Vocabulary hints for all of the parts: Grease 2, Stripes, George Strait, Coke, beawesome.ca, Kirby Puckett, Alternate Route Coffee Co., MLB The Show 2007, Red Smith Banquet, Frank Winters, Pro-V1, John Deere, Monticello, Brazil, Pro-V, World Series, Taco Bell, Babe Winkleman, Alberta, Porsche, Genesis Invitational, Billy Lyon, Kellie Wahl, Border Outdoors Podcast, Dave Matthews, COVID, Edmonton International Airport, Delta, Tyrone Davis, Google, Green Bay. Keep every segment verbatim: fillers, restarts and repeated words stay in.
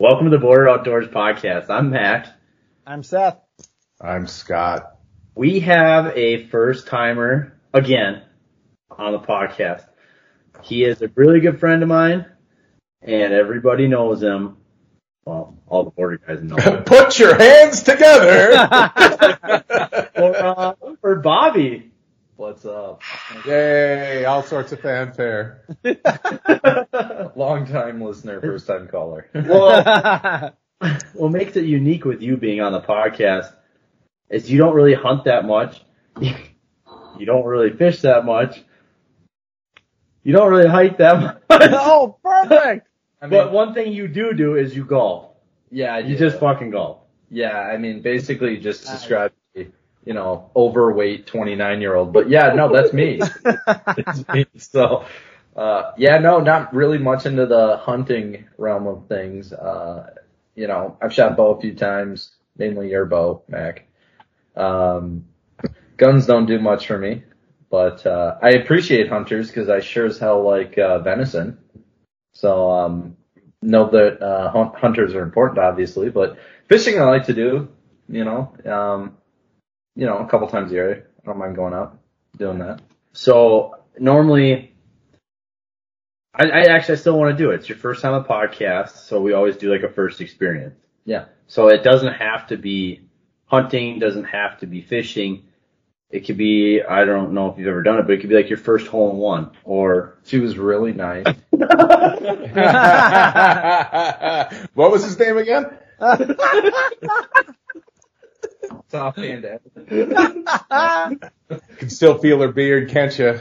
Welcome to the Border Outdoors Podcast. I'm Matt. I'm Seth. I'm Scott. We have a first-timer, again, on the podcast. He is a really good friend of mine, and everybody knows him. Well, all the Border guys know him. Put your hands together! for, uh, for Bobby. What's up? Yay, all sorts of fanfare. Long time listener, first time caller. Well, what makes it unique with you being on the podcast is you don't really hunt that much. You don't really fish that much. You don't really hike that much. Oh, perfect! I mean, but one thing you do do is you golf. Yeah, you yeah. just fucking golf. Yeah, I mean, basically just describe. You know, overweight twenty-nine-year-old. But, yeah, no, that's me. That's me. So, uh, yeah, no, not really much into the hunting realm of things. Uh, you know, I've shot bow a few times, mainly your bow, Mac. Um, guns don't do much for me. But uh, I appreciate hunters because I sure as hell like uh, venison. So, um, know that uh, hunters are important, obviously. But fishing I like to do, you know. Um You know, a couple times a year. I don't mind going out doing that. So normally, I, I actually I still want to do it. It's your first time on the podcast, so we always do like a first experience. Yeah. So it doesn't have to be hunting, doesn't have to be fishing. It could be, I don't know if you've ever done it, but it could be like your first hole-in-one. Or she was really nice. What was his name again? Offhand, can still feel her beard, can't you?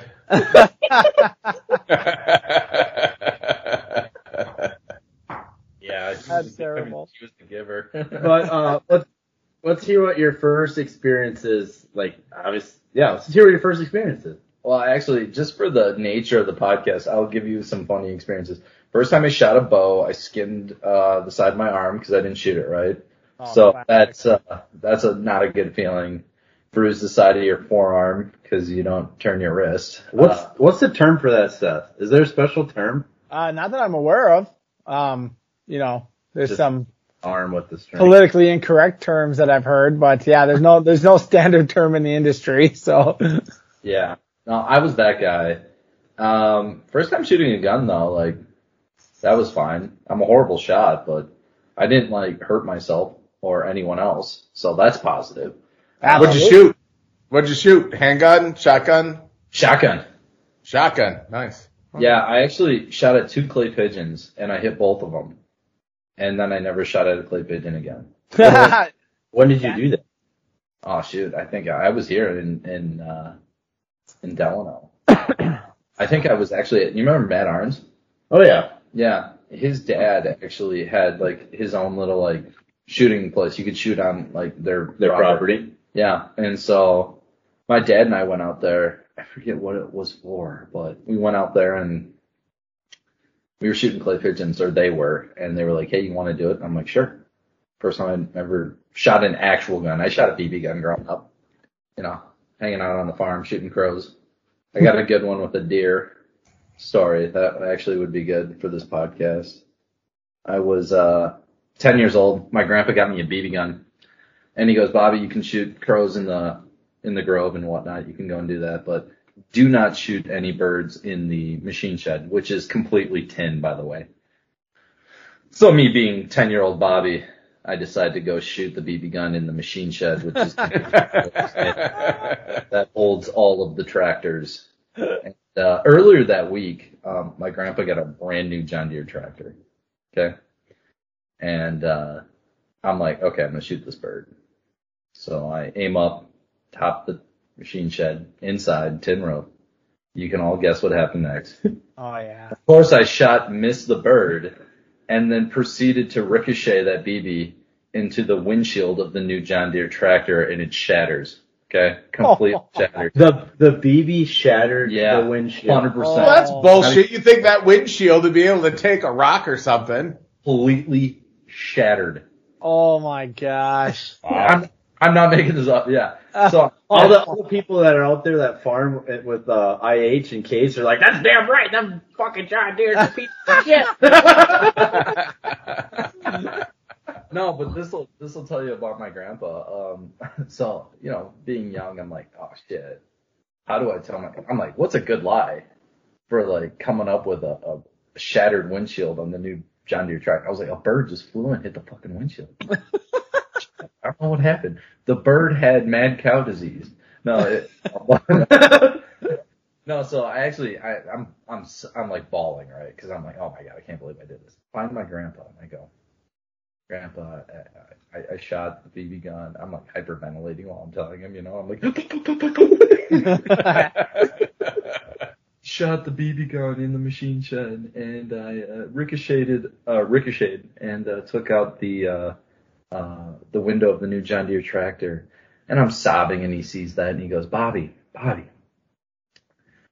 Yeah, she that's was, terrible. She was the giver. But uh, let's let's hear what your first experience is. Like, obviously, yeah, let's hear what your first experience is. Well, actually, just for the nature of the podcast, I'll give you some funny experiences. First time I shot a bow, I skinned uh, the side of my arm because I didn't shoot it right. Oh, so wow. that's uh, that's a not a good feeling. Bruise the side of your forearm because you don't turn your wrist. What's uh, what's the term for that, Seth? Is there a special term? Uh, not that I'm aware of. Um, you know, there's just some arm with the string. Politically incorrect terms that I've heard, but yeah, there's no there's no standard term in the industry. So yeah, no, I was that guy. Um, first time shooting a gun though, like that was fine. I'm a horrible shot, but I didn't like hurt myself or anyone else, so that's positive. Absolutely. What'd you shoot? What'd you shoot? Handgun? Shotgun? Shotgun. Shotgun. Nice. Yeah, I actually shot at two clay pigeons, and I hit both of them. And then I never shot at a clay pigeon again. When did you do that? Oh, shoot. I think I was here in in uh, in Delano. I think I was actually at – you remember Matt Arns? Oh, yeah. Yeah. His dad actually had, like, his own little, like, shooting place. You could shoot on, like, their their property. property. Yeah. And so my dad and I went out there. I forget what it was for, but we went out there and we were shooting clay pigeons, or they were. And they were like, hey, you want to do it? And I'm like, sure. First time I'd ever shot an actual gun. I shot a B B gun growing up, you know, hanging out on the farm, shooting crows. I got a good one with a deer. Sorry, that actually would be good for this podcast. I was uh ten years old. My grandpa got me a B B gun, and he goes, "Bobby, you can shoot crows in the in the grove and whatnot. You can go and do that, but do not shoot any birds in the machine shed, which is completely tin, by the way." So me being ten year old Bobby, I decided to go shoot the B B gun in the machine shed, which is that holds all of the tractors. And, uh, earlier that week, um, my grandpa got a brand new John Deere tractor. Okay. And, uh, I'm like, okay, I'm going to shoot this bird. So I aim up, top the machine shed, inside, tin roof. You can all guess what happened next. Oh, yeah. Of course, I shot, missed the bird, and then proceeded to ricochet that B B into the windshield of the new John Deere tractor, and it shatters. Okay, complete oh. shattered. The the B B shattered yeah, the windshield. one hundred percent. Oh, that's bullshit. You think that windshield would be able to take a rock or something? Completely shattered. Oh my gosh. Wow. I'm I'm not making this up. Yeah. So all the all the people that are out there that farm with uh, I H and Case are like, that's damn right. That fucking John Deere's a piece of shit. but this will this will tell you about my grandpa. Um, so you know, being young, I'm like, oh shit, how do I tell my? I'm like, what's a good lie for like coming up with a, a shattered windshield on the new John Deere tractor? I was like, a bird just flew and hit the fucking windshield. I don't know what happened. The bird had mad cow disease. No, it, no. So I actually, I, I'm, I'm, I'm like bawling, right? Because I'm like, oh my god, I can't believe I did this. Find my grandpa, and I go, Grandpa, I, I, I shot the B B gun. I'm like hyperventilating while I'm telling him, you know. I'm like, shot the B B gun in the machine shed, and I uh, ricocheted, uh, ricocheted, and uh, took out the. Uh, Uh, the window of the new John Deere tractor, and I'm sobbing, and he sees that, and he goes, Bobby, Bobby,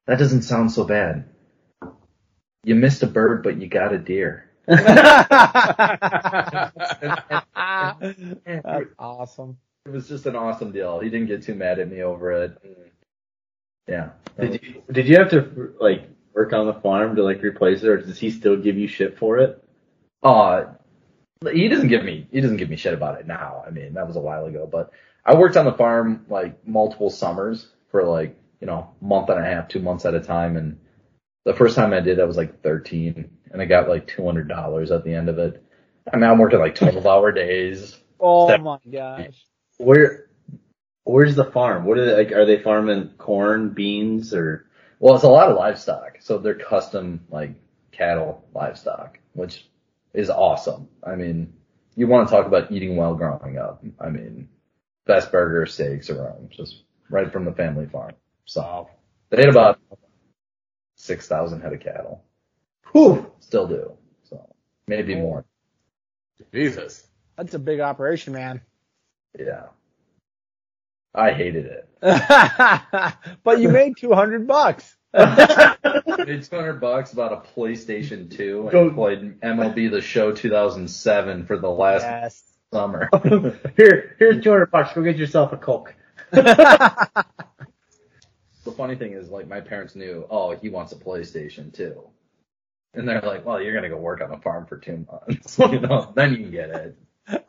that doesn't sound so bad. You missed a bird, but you got a deer. That's awesome. It was just an awesome deal. He didn't get too mad at me over it. Yeah. Did you, did you have to, like, work on the farm to, like, replace it, or does he still give you shit for it? Uh He doesn't give me he doesn't give me shit about it now. I mean, that was a while ago, but I worked on the farm like multiple summers for like, you know, month and a half, two months at a time. And the first time I did, I was like thirteen, and I got like two hundred dollars at the end of it. And now I'm working like twelve hour days. Oh Step- my gosh! Where where's the farm? What are they, like? Are they farming corn, beans, or? Well, it's a lot of livestock, so they're custom like cattle livestock, which. Is awesome. I mean, you want to talk about eating well growing up. I mean, best burger, steaks around, just right from the family farm. So they had about six thousand head of cattle. Whew, still do. So maybe more. Jesus, that's a big operation, man. Yeah, I hated it. But you made two hundred bucks. Made two hundred bucks, about a PlayStation two, and Go. Played M L B The Show two thousand seven for the last yes. summer. Here, here's two hundred bucks. Go get yourself a Coke. The funny thing is, like, my parents knew, oh, he wants a PlayStation two. And they're like, well, you're going to go work on a farm for two months. You know, then you can get it.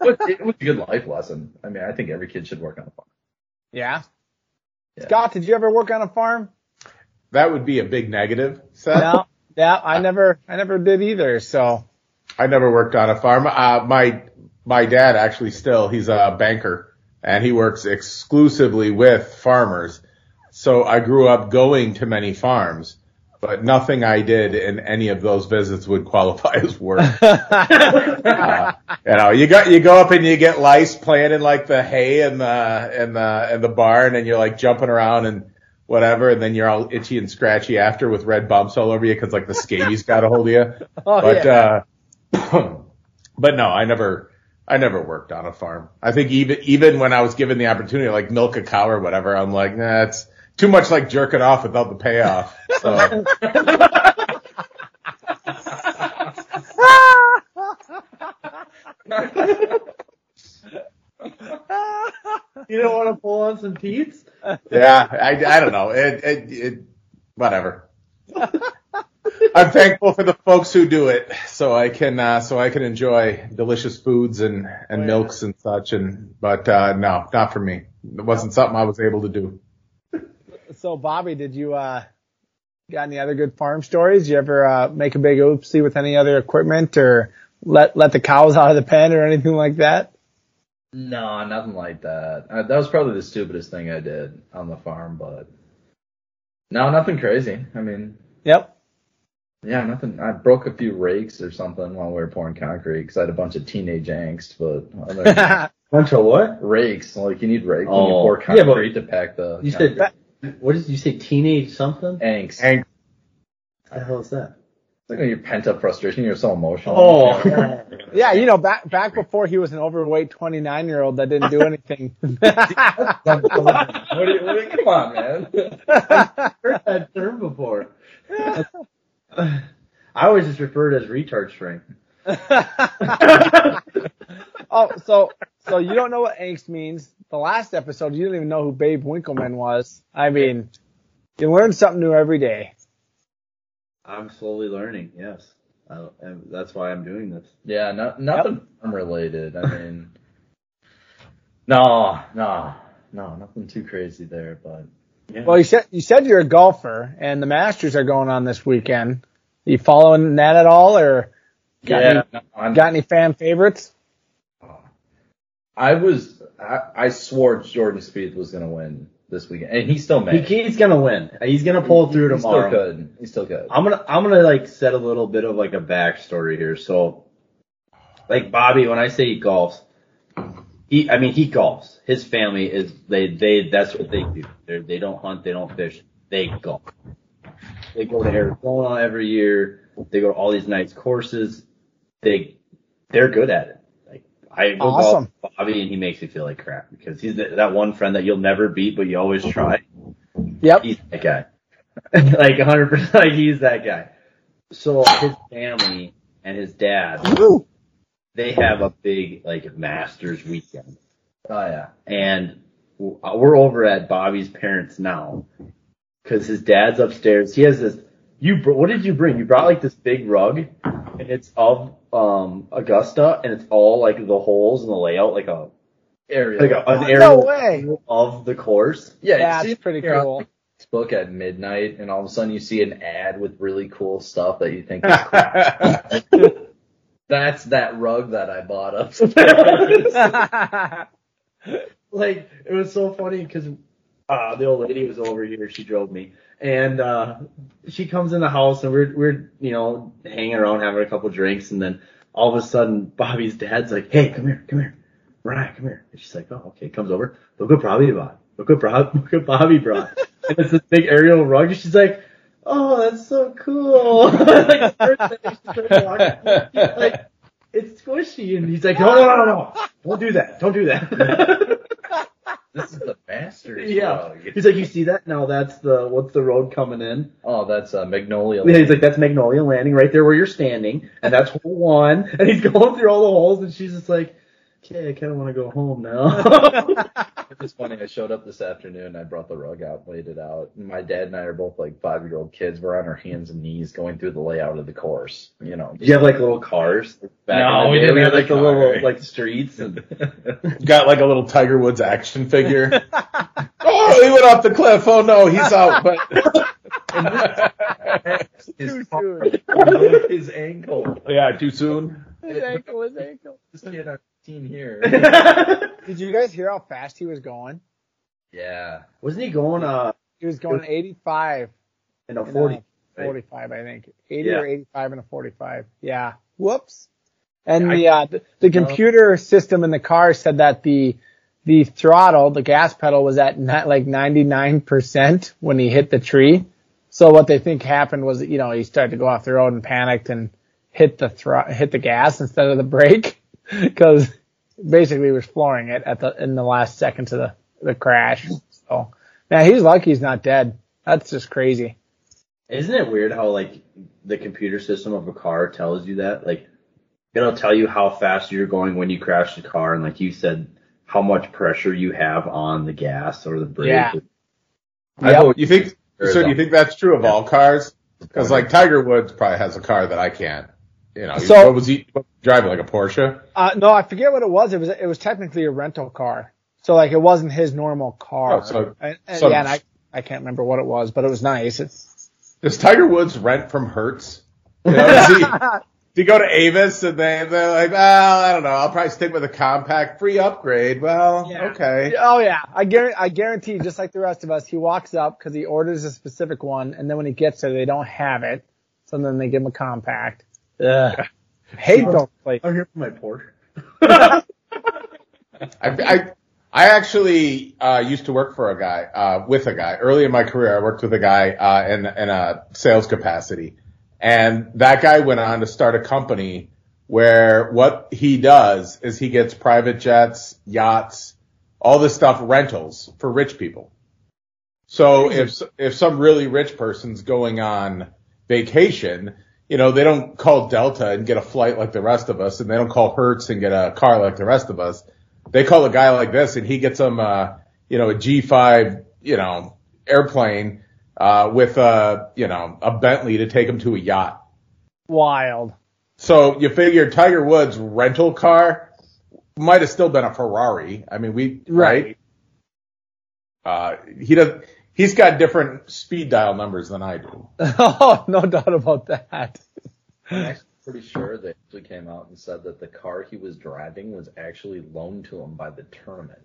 But it was a good life lesson. I mean, I think every kid should work on a farm. Yeah. yeah. Scott, did you ever work on a farm? That would be a big negative, Seth. No, yeah, I never, I never did either. So I never worked on a farm. Uh, my, my dad actually still, he's a banker, and he works exclusively with farmers. So I grew up going to many farms, but nothing I did in any of those visits would qualify as work. uh, you know, you got, you go up and you get lice playing in like the hay and the, and the, and the barn, and you're like jumping around and. Whatever, and then you're all itchy and scratchy after with red bumps all over you because like the scabies got a hold of you. Oh, but yeah. uh but no, I never, I never worked on a farm. I think even even when I was given the opportunity to like milk a cow or whatever, I'm like, nah, it's too much like jerking off without the payoff. So. You don't want to pull on some teats? Yeah, I, I don't know. It, it, it, whatever. I'm thankful for the folks who do it, so I can, uh, so I can enjoy delicious foods and, and oh, yeah. milks and such. And but uh, no, not for me. It wasn't something I was able to do. So, Bobby, did you uh, got any other good farm stories? Did you ever uh, make a big oopsie with any other equipment, or let let the cows out of the pen, or anything like that? No, nothing like that. Uh, that was probably the stupidest thing I did on the farm, but no, nothing crazy. I mean, yep, yeah, nothing. I broke a few rakes or something while we were pouring concrete because I had a bunch of teenage angst. But a bunch of what? Rakes. Like you need rakes oh. when you pour concrete yeah, to pack the. You concrete. said what did you say? Teenage something? Angst. Angst. What the hell is that? It's like your pent-up frustration. You're so emotional. Oh, yeah. yeah. You know, back back before he was an overweight twenty-nine-year-old that didn't do anything. what do you, what do you, come on, man. I've heard that term before. I always just referred as retard shrink. oh, so so you don't know what angst means. The last episode, you didn't even know who Babe Winkleman was. I mean, you learn something new every day. I'm slowly learning, yes. I don't, and that's why I'm doing this. Yeah, no, nothing farm related. I mean, no, no, no, nothing too crazy there. But yeah. Well, you said you said you're a golfer, and the Masters are going on this weekend. Are you following that at all, or got, yeah, any, no, got any fan favorites? I was, I, I swore Jordan Spieth was going to win this weekend, and he still may. He, he's going to win. He's going to pull he, through he tomorrow. He's still good. He's still good. I'm going to, I'm going to like set a little bit of like a backstory here. So like Bobby, when I say he golfs, he, I mean, he golfs. His family is, they, they, that's what they do. They're, they don't hunt. They don't fish. They golf. They go to Arizona every year. They go to all these nice courses. They, they're good at it. I go awesome. Golf with Bobby, and he makes me feel like crap because he's the, that one friend that you'll never beat, but you always try. Yep. He's that guy. Like one hundred percent, like he's that guy. So his family and his dad, Ooh. They have a big, like, Masters weekend. Oh, yeah. And we're over at Bobby's parents now because his dad's upstairs. He has this, you, what did you bring? You brought, like, this big rug, and it's of um Augusta, and it's all like the holes and the layout, like a area, like a, an area no way. Of the course. Yeah, that's it's pretty cool. Book at midnight, and all of a sudden you see an ad with really cool stuff that you think is cool. That's that rug that I bought upstairs. Like it was so funny because uh, the old lady was over here. She drove me. And, uh, she comes in the house and we're, we're, you know, hanging around, having a couple drinks. And then all of a sudden Bobby's dad's like, hey, come here, come here. Mariah, come here. And she's like, oh, okay. Comes over. Look what Bobby brought. Look what, Bob, look what Bobby brought. And it's this big aerial rug. And she's like, oh, that's so cool. Like, like, it's squishy. And he's like, no, no, no, no. Don't do that. Don't do that. This is the Masters. Yeah. Rug. He's like, you see that? No, that's the, what's the road coming in? Oh, that's uh, Magnolia Landing. Yeah, he's like, that's Magnolia Landing right there where you're standing. And that's hole one. And he's going through all the holes. And she's just like, okay, I kind of want to go home now. It's funny. I showed up this afternoon. I brought the rug out, laid it out. And my dad and I are both like five-year-old kids. We're on our hands and knees going through the layout of the course. You know. Did you have like little cars? Back no, we didn't. We had like the little like streets and got like a little Tiger Woods action figure. Oh, he went off the cliff. Oh no, he's out. But his, car, his ankle. Yeah, too soon. His ankle. His ankle. This kid, I'm fifteen here. Did you guys hear how fast he was going? Yeah. Wasn't he going, uh, he was going eighty-five. In a forty. In a forty-five, right? I think. eighty yeah. Or eighty-five and a forty-five. Yeah. Whoops. And yeah, the, I, uh, the, the computer uh, system in the car said that the, the throttle, the gas pedal was at not like ninety-nine percent when he hit the tree. So what they think happened was, you know, he started to go off the road and panicked and hit the thr- hit the gas instead of the brake. Cause, basically, he was flooring it at the in the last seconds of the, the crash. So now he's lucky he's not dead. That's just crazy. Isn't it weird how like the computer system of a car tells you that? Like it'll tell you how fast you're going when you crash the car, and like you said, how much pressure you have on the gas or the brake. Yeah. Yep. You think? So do you think that's true of yeah. all cars? Because like Tiger Woods probably has a car that I can't. You know, so, what was he what, driving, like a Porsche? Uh, no, I forget what it was. It was it was technically a rental car. So, like, it wasn't his normal car. Oh, so, and, and, so, yeah, and I, I can't remember what it was, but it was nice. It's, does Tiger Woods rent from Hertz? You know, does he, does he go to Avis and they, they're like, well, I don't know. I'll probably stick with a compact free upgrade. Well, yeah. Okay. Oh, yeah. I guarantee, I guarantee, just like the rest of us, he walks up because he orders a specific one, and then when he gets there, they don't have it. So then they give him a compact. Yeah, hate those places. I'm here for my Porsche. I, I I actually uh used to work for a guy uh with a guy early in my career. I worked with a guy uh in in a sales capacity, and that guy went on to start a company where what he does is he gets private jets, yachts, all this stuff rentals for rich people. So if if some really rich person's going on vacation. You know, they don't call Delta and get a flight like the rest of us, and they don't call Hertz and get a car like the rest of us. They call a guy like this, and he gets them, uh, you know, a G five, you know, airplane uh with, a, you know, a Bentley to take them to a yacht. Wild. So you figure Tiger Woods' rental car might have still been a Ferrari. I mean, we right. right? Uh, he does. He's got different speed dial numbers than I do. Oh, no doubt about that. I'm actually pretty sure they actually came out and said that the car he was driving was actually loaned to him by the tournament.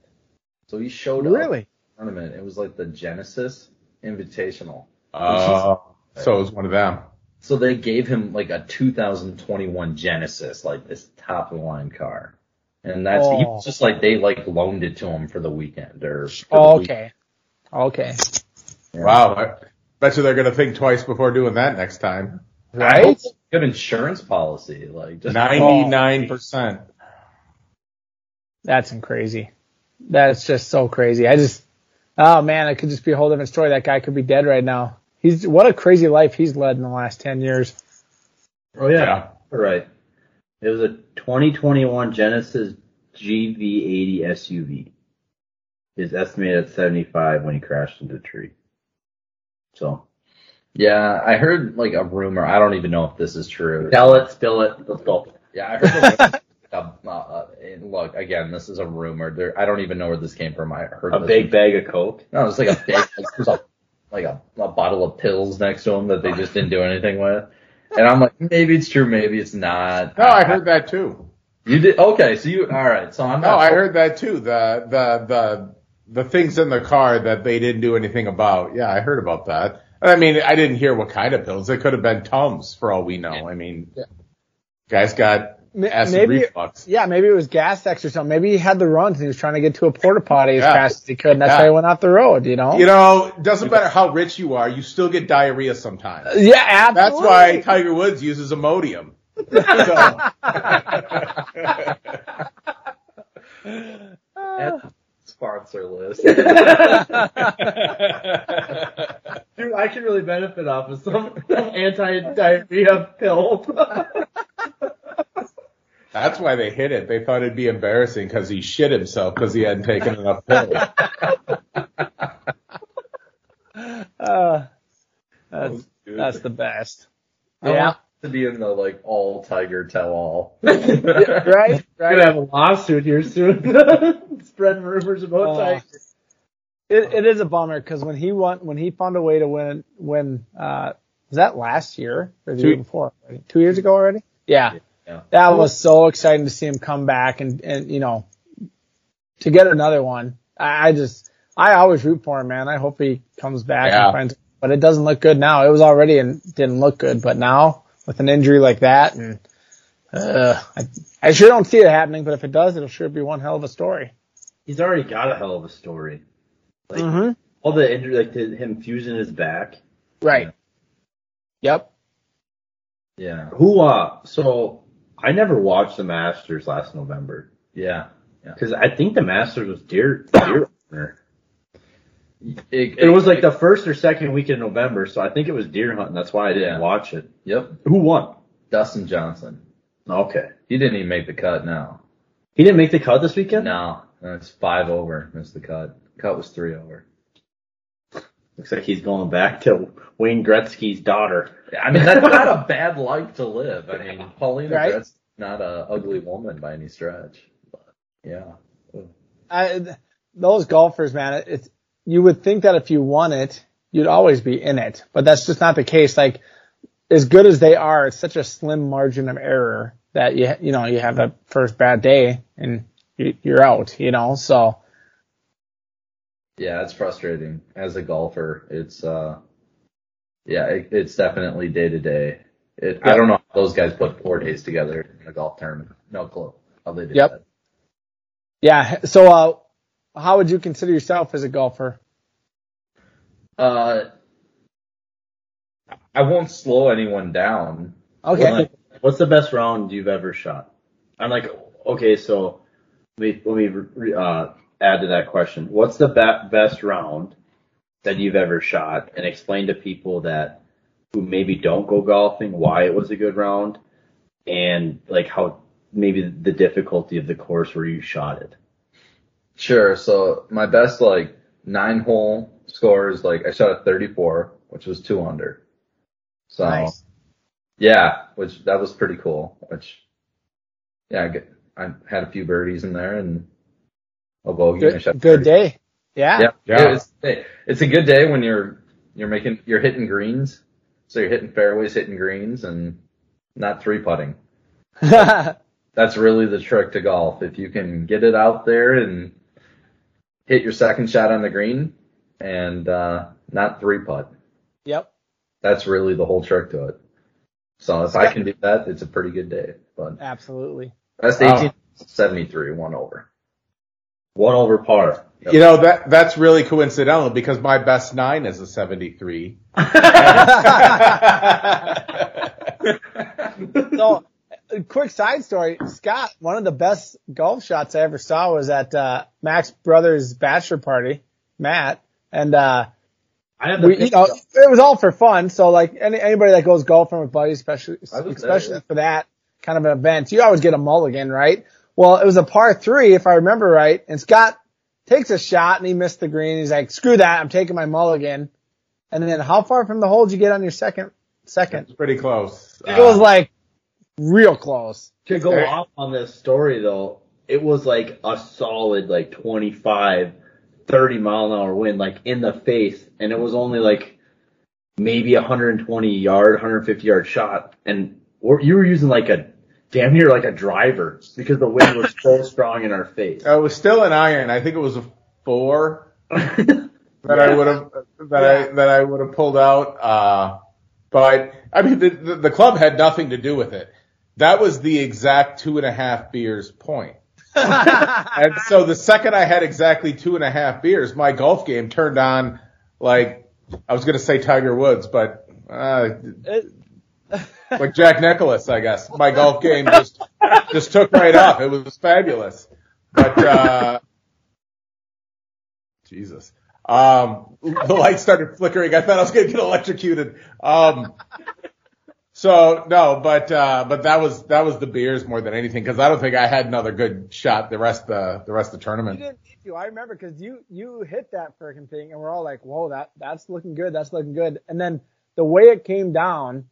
So he showed really? up at the tournament. It was like the Genesis Invitational. Oh, uh, so it was one of them. So they gave him like a two thousand twenty-one Genesis, like this top-of-the-line car. And that's oh. he was just like, they like loaned it to him for the weekend. Or oh, the okay. Weekend. Okay. Yeah. Wow. I bet you they're going to think twice before doing that next time. Right? Good insurance policy. Like just ninety-nine percent. Oh, that's crazy. That's just so crazy. I just, oh man, it could just be a whole different story. That guy could be dead right now. He's, what a crazy life he's led in the last ten years. Oh yeah. yeah. Right. It was a twenty twenty-one Genesis G V eighty S U V. Is estimated at seventy-five when he crashed into a tree. So, yeah, I heard like a rumor. I don't even know if this is true. Tell it, spill it. Let's go. Yeah, I heard. a, uh, uh, look, again, this is a rumor. There, I don't even know where this came from. I heard a big bag of Coke. No, it's like a big, there's a, like a, a bottle of pills next to him that they just didn't do anything with. And I'm like, maybe it's true, maybe it's not. No, I heard that too. You did? Okay, so you all right? So I'm. No, not I heard that too. The the the. The things in the car that they didn't do anything about. Yeah, I heard about that. I mean, I didn't hear what kind of pills. It could have been Tums for all we know. I mean, yeah. Guy's got acid maybe, reflux. Yeah, maybe it was gas X or something. Maybe he had the runs and he was trying to get to a porta potty yeah. as fast as he could, and that's yeah. why he went off the road, you know? You know, it doesn't matter how rich you are. You still get diarrhea sometimes. Uh, yeah, absolutely. That's why Tiger Woods uses Imodium. So. Sponsor list. Dude, I can really benefit off of some anti-diarrhea pill. That's why they hid it. They thought it'd be embarrassing because he shit himself because he hadn't taken enough pills. Uh, that's, that's the best. I yeah. want to be in the, like, all Tiger tell-all. Right? Right. You're going to have a lawsuit here soon. Spreading rumors about uh, Tiger. It, it is a bummer because when he won, when he found a way to win, when uh, was that last year or the two, year before? Right? Two years ago already? Yeah. yeah, that was so exciting to see him come back and, and you know, to get another one. I, I just, I always root for him, man. I hope he comes back yeah. and finds, but it doesn't look good now. It was already and didn't look good, but now with an injury like that, and uh, I, I sure don't see it happening. But if it does, it'll sure be one hell of a story. He's already got a hell of a story. Like, mm-hmm. all the injury, like to him fusing his back. Right. Yeah. Yep. Yeah. Who, uh, so I never watched the Masters last November. Yeah. yeah. Cause I think the Masters was deer, deer hunting. It, it was like the first or second week in November. So I think it was deer hunting. That's why I didn't yeah. watch it. Yep. Who won? Dustin Johnson. Okay. He didn't even make the cut now. He didn't make the cut this weekend? No. No, it's five over. Missed the cut. Cut was three over. Looks like he's going back to Wayne Gretzky's daughter. I mean, that's not a bad life to live. I mean, Paulina right? Gretzky's not an ugly woman by any stretch. But yeah. I, those golfers, man, it's, you would think that if you won it, you'd always be in it. But that's just not the case. Like, as good as they are, it's such a slim margin of error that, you you know, you have that first bad day and you're out, you know, so. Yeah, it's frustrating. As a golfer, it's, uh, yeah, it, it's definitely day to day. It, yeah. I don't know how those guys put four days together in a golf tournament. No clue how they did yep. that. Yeah, so, uh, how would you consider yourself as a golfer? Uh, I won't slow anyone down. Okay. Like, what's the best round you've ever shot? I'm like, okay, so. Let me, let me uh, add to that question. What's the be- best round that you've ever shot? And explain to people that who maybe don't go golfing why it was a good round and like how maybe the difficulty of the course where you shot it. Sure. So my best like nine hole score is like I shot a thirty-four, which was two under. So nice. Yeah, which that was pretty cool. Which, yeah, I, get, I had a few birdies in there and a bogey. Good, and I shot good day. Yeah. Yeah. yeah. It was, it, it's a good day when you're you're making you're hitting greens, so you're hitting fairways, hitting greens, and not three putting. That's really the trick to golf. If you can get it out there and hit your second shot on the green and uh, not three putt. Yep. That's really the whole trick to it. So if I can do that, it's a pretty good day. But absolutely. Best eighteen, oh. seventy-three, one over. One over par. Yep. You know, that that's really coincidental because my best nine is a seventy-three. So, a quick side story, Scott, one of the best golf shots I ever saw was at uh, Mac's brother's bachelor party, Matt, and uh, I had we, you know, it was all for fun. So like any, anybody that goes golfing with buddies, especially especially there, yeah. for that kind of an event, you always get a mulligan, right? Well, it was a par three, if I remember right, and Scott takes a shot and he missed the green. He's like, "Screw that, I'm taking my mulligan." And then, how far from the hole did you get on your second? Second, it's pretty close. It uh, was like. Real close. To go off on this story, though, it was like a solid, like, twenty-five, thirty mile an hour wind, like, in the face. And it was only, like, maybe one hundred twenty yard, one hundred fifty yard shot. And or you were using, like, a damn near, like, a driver because the wind was so strong in our face. It was still an iron. I think it was a four that yeah. I would have, that yeah. I, that I would have pulled out. Uh, but, I mean, the, the, the club had nothing to do with it. That was the exact two and a half beers point. And so the second I had exactly two and a half beers, my golf game turned on like, I was going to say Tiger Woods, but uh, like Jack Nicklaus, I guess. My golf game just just took right up. It was fabulous. But, uh Jesus. Um the light started flickering. I thought I was going to get electrocuted. Um So no, but uh, but that was that was the beers more than anything because I don't think I had another good shot the rest the the rest of the tournament. You didn't need to. I remember because you you hit that freaking thing and we're all like, whoa, that that's looking good, that's looking good. And then the way it came down,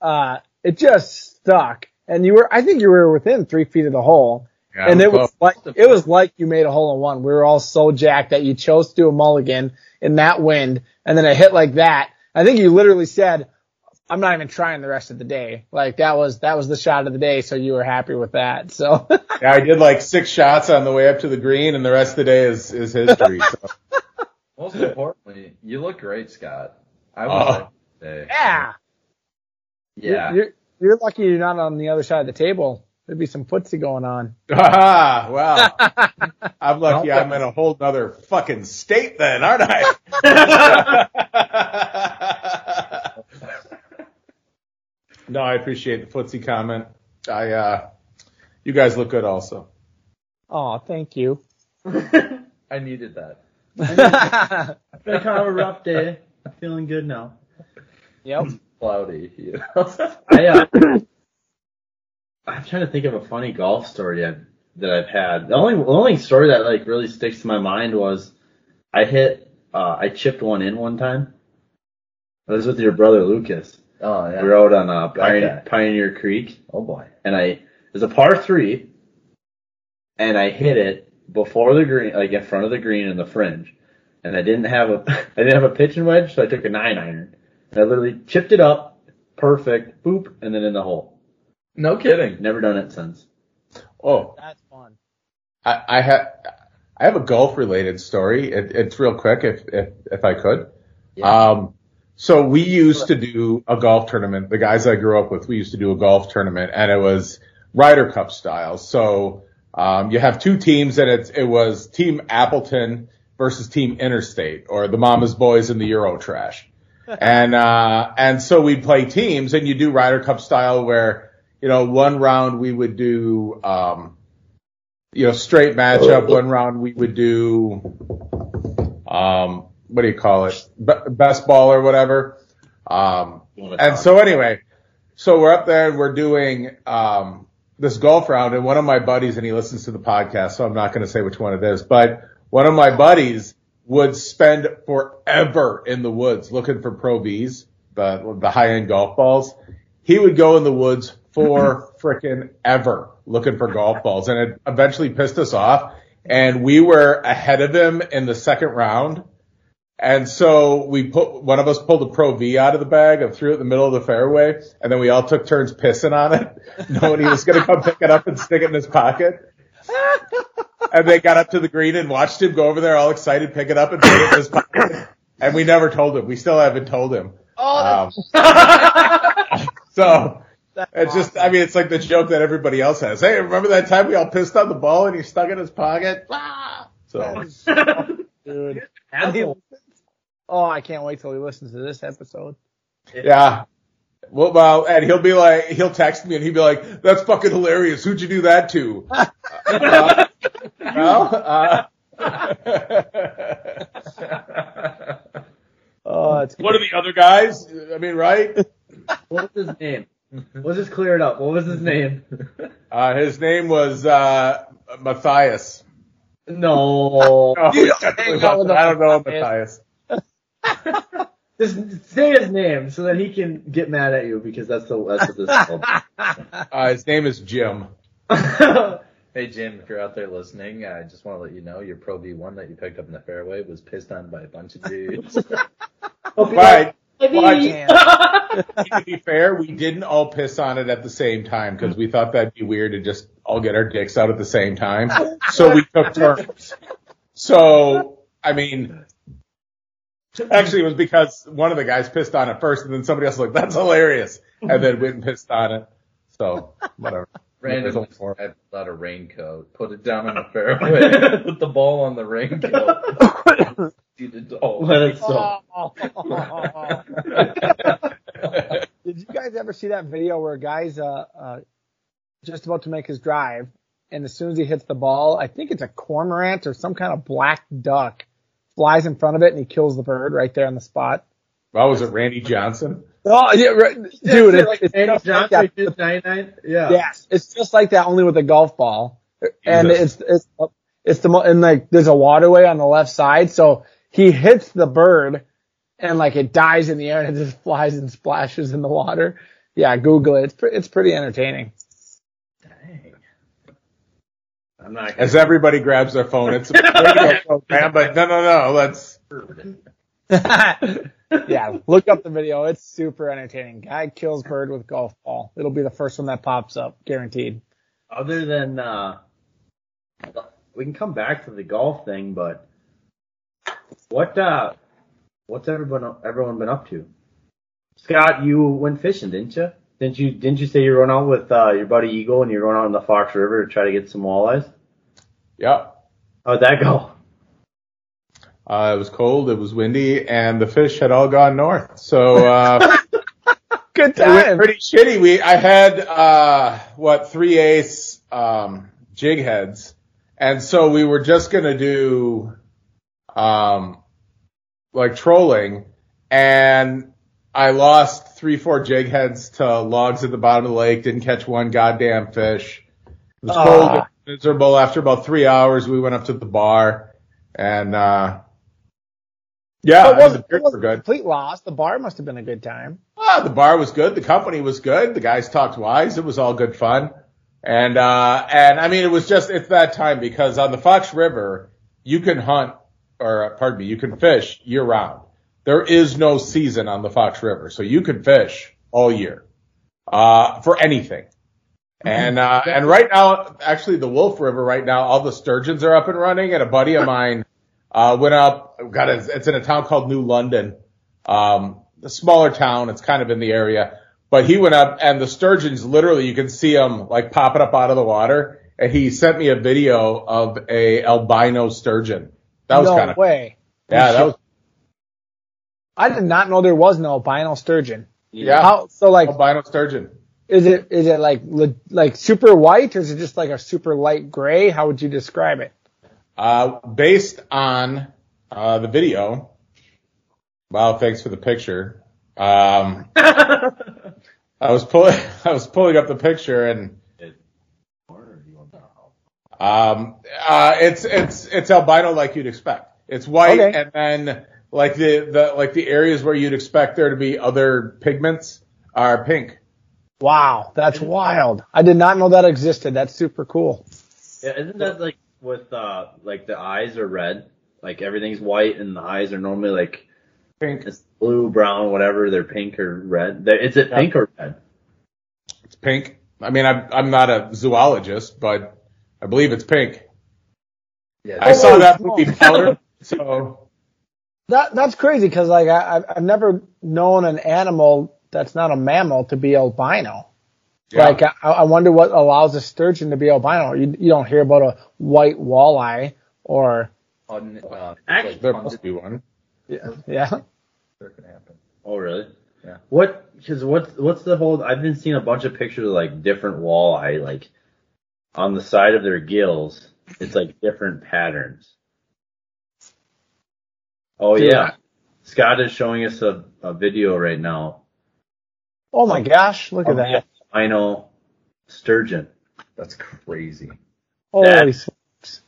uh, it just stuck. And you were, I think you were within three feet of the hole. Yeah, and it was, it was like it was like you made a hole in one. We were all so jacked that you chose to do a mulligan in that wind, and then it hit like that. I think you literally said, I'm not even trying the rest of the day. Like that was, that was the shot of the day. So you were happy with that. So yeah, I did like six shots on the way up to the green and the rest of the day is, is history. So. Most importantly, you look great, Scott. I was oh. like, yeah. Yeah. You're, you're, you're lucky you're not on the other side of the table. There'd be some footsie going on. Ah, wow. I'm lucky I'm in a whole other fucking state then, aren't I? No, I appreciate the footsie comment. I, uh, you guys look good also. Oh, thank you. I needed that. I needed that. It's been kind of a rough day. I'm feeling good now. Yep. It's cloudy. You know? I, uh, I'm trying to think of a funny golf story I've, that I've had. The only, the only story that like really sticks to my mind was I hit, uh, I chipped one in one time. I was with your brother Lucas. Oh, yeah. We were out on uh, Pioneer, Pioneer Creek. Oh, boy. And I, it was a par three, and I hit it before the green, like in front of the green in the fringe. And I didn't have a, I didn't have a pitching wedge, so I took a nine iron. And I literally chipped it up, perfect, boop, and then in the hole. No kidding. Never done it since. Oh. That's fun. I, I have, I have a golf-related story. It, it's real quick, if, if, if I could. Yeah. Um, So we used to do a golf tournament. The guys I grew up with, we used to do a golf tournament, and it was Ryder Cup style. So um you have two teams, and it's, it was Team Appleton versus Team Interstate, or the Mama's Boys and the Euro Trash. And uh and so we'd play teams, and you do Ryder Cup style where, you know, one round we would do um you know straight matchup, one round we would do um what do you call it? B- best ball or whatever. Um, and so anyway, so we're up there and we're doing, um, this golf round, and one of my buddies, and he listens to the podcast, so I'm not going to say which one it is, but one of my buddies would spend forever in the woods looking for Pro-Vs, the, the high end golf balls. he would go in the woods for frickin' ever looking for golf balls, and it eventually pissed us off. And we were ahead of him in the second round. And so we put, one of us pulled a Pro-V out of the bag and threw it in the middle of the fairway. And then we all took turns pissing on it, knowing he was going to come pick it up and stick it in his pocket. And they got up to the green and watched him go over there all excited, pick it up and put it in his pocket. And we never told him. We still haven't told him. Oh, um, so that's it's awesome. Just, I mean, it's like the joke that everybody else has. Hey, remember that time we all pissed on the ball and he stuck it in his pocket? Ah! So, dude. Oh, I can't wait till he listens to this episode. Yeah. Well, well, and he'll be like, he'll text me and he'll be like, that's fucking hilarious. Who'd you do that to? uh, uh, well, uh, oh, it's what are the other guys? I mean, right? What was his name? Let's just clear it up. What was his name? Uh, his name was uh Matthias. No. no you don't I don't know Matthias. Matthias. Just say his name so that he can get mad at you, because that's, the, that's what this is called. Uh, his name is Jim. Hey, Jim, if you're out there listening, I just want to let you know your Pro-V one that you picked up in the fairway was pissed on by a bunch of dudes. Right. Well, to be fair, we didn't all piss on it at the same time because we thought that'd be weird to just all get our dicks out at the same time. So we took turns. So, I mean, actually it was because one of the guys pissed on it first and then somebody else was like, that's hilarious. And then went and pissed on it. So, whatever. Randomly, I pulled out a raincoat, put it down in the fairway, put the ball on the raincoat. Let it soak. Did you guys ever see that video where a guy's uh, uh, just about to make his drive, and as soon as he hits the ball, I think it's a cormorant or some kind of black duck, flies in front of it, and he kills the bird right there on the spot? Oh, was it Randy Johnson? Oh, yeah, right. Dude, it's, like it's Randy Johnson, like ninety-nine? Yeah. Yes, it's just like that, only with a golf ball. And Jesus. it's it's it's the and like there's a waterway on the left side, so he hits the bird and like it dies in the air and it just flies and splashes in the water. Yeah, Google it. It's pre- it's pretty entertaining. Dang. I'm not. As everybody grabs their phone, it's a radio program, but no, no, no, let's. Yeah, look up the video. It's super entertaining. Guy kills bird with golf ball. It'll be the first one that pops up, guaranteed. Other than, uh, we can come back to the golf thing, but what, uh, what's everyone, everyone been up to? Scott, you went fishing, didn't you? Didn't you, didn't you say you were going out with, uh, your buddy Eagle and you were going out in the Fox River to try to get some walleyes? Yeah. How'd that go? Uh, it was cold, it was windy, and the fish had all gone north. So, uh, good time. It was pretty shitty. We, I had, uh, what, three ace, um, jig heads. And so we were just gonna do, um, like trolling. And I lost three, four jig heads to logs at the bottom of the lake. Didn't catch one goddamn fish. It was uh. cold, it was miserable. After about three hours, we went up to the bar and, uh, yeah, it wasn't, it wasn't a complete loss. The bar must have been a good time. Well, the bar was good. The company was good. The guys talked wise. It was all good fun. And, uh, and I mean, it was just, it's that time because on the Fox River, you can hunt or pardon me, you can fish year round. There is no season on the Fox River. So you can fish all year, uh, for anything. And, uh, and right now, actually the Wolf River right now, all the sturgeons are up and running and a buddy of mine. Uh, went up, got a, it's in a town called New London, um, a smaller town. It's kind of in the area, but he went up and the sturgeons, literally, you can see them like popping up out of the water. And he sent me a video of a albino sturgeon. That was no kind of way. Yeah, that was. I did not know there was an albino sturgeon. Yeah. How, so like albino sturgeon. Is it, is it like, like super white or is it just like a super light gray? How would you describe it? Uh, based on, uh, the video. Wow, thanks for the picture. Um, I was pulling, I was pulling up the picture and, um, uh, it's, it's, it's albino like you'd expect. It's white okay. And then like the, the, like the areas where you'd expect there to be other pigments are pink. Wow, that's isn't wild. That, I did not know that existed. That's super cool. Yeah, isn't that like with uh like the eyes are red, like everything's white and the eyes are normally like pink, it's blue, brown, whatever. They're pink or red. They're, is it yeah. pink or red? It's pink. I mean, I'm I'm not a zoologist, but I believe it's pink. Yeah, I saw that movie Color. So that that's crazy because like I I've never known an animal that's not a mammal to be albino. Yeah. Like I, I wonder what allows a sturgeon to be albino. You, you don't hear about a white walleye or on, uh, actually, there must be one. Yeah, yeah. There can happen. Oh really? Yeah. What? Because what's what's the whole? I've been seeing a bunch of pictures of like different walleye like on the side of their gills. It's like different patterns. Oh, yeah. yeah. Scott is showing us a, a video right now. Oh, my gosh. Look at that. Albino sturgeon. That's crazy. Holy smokes.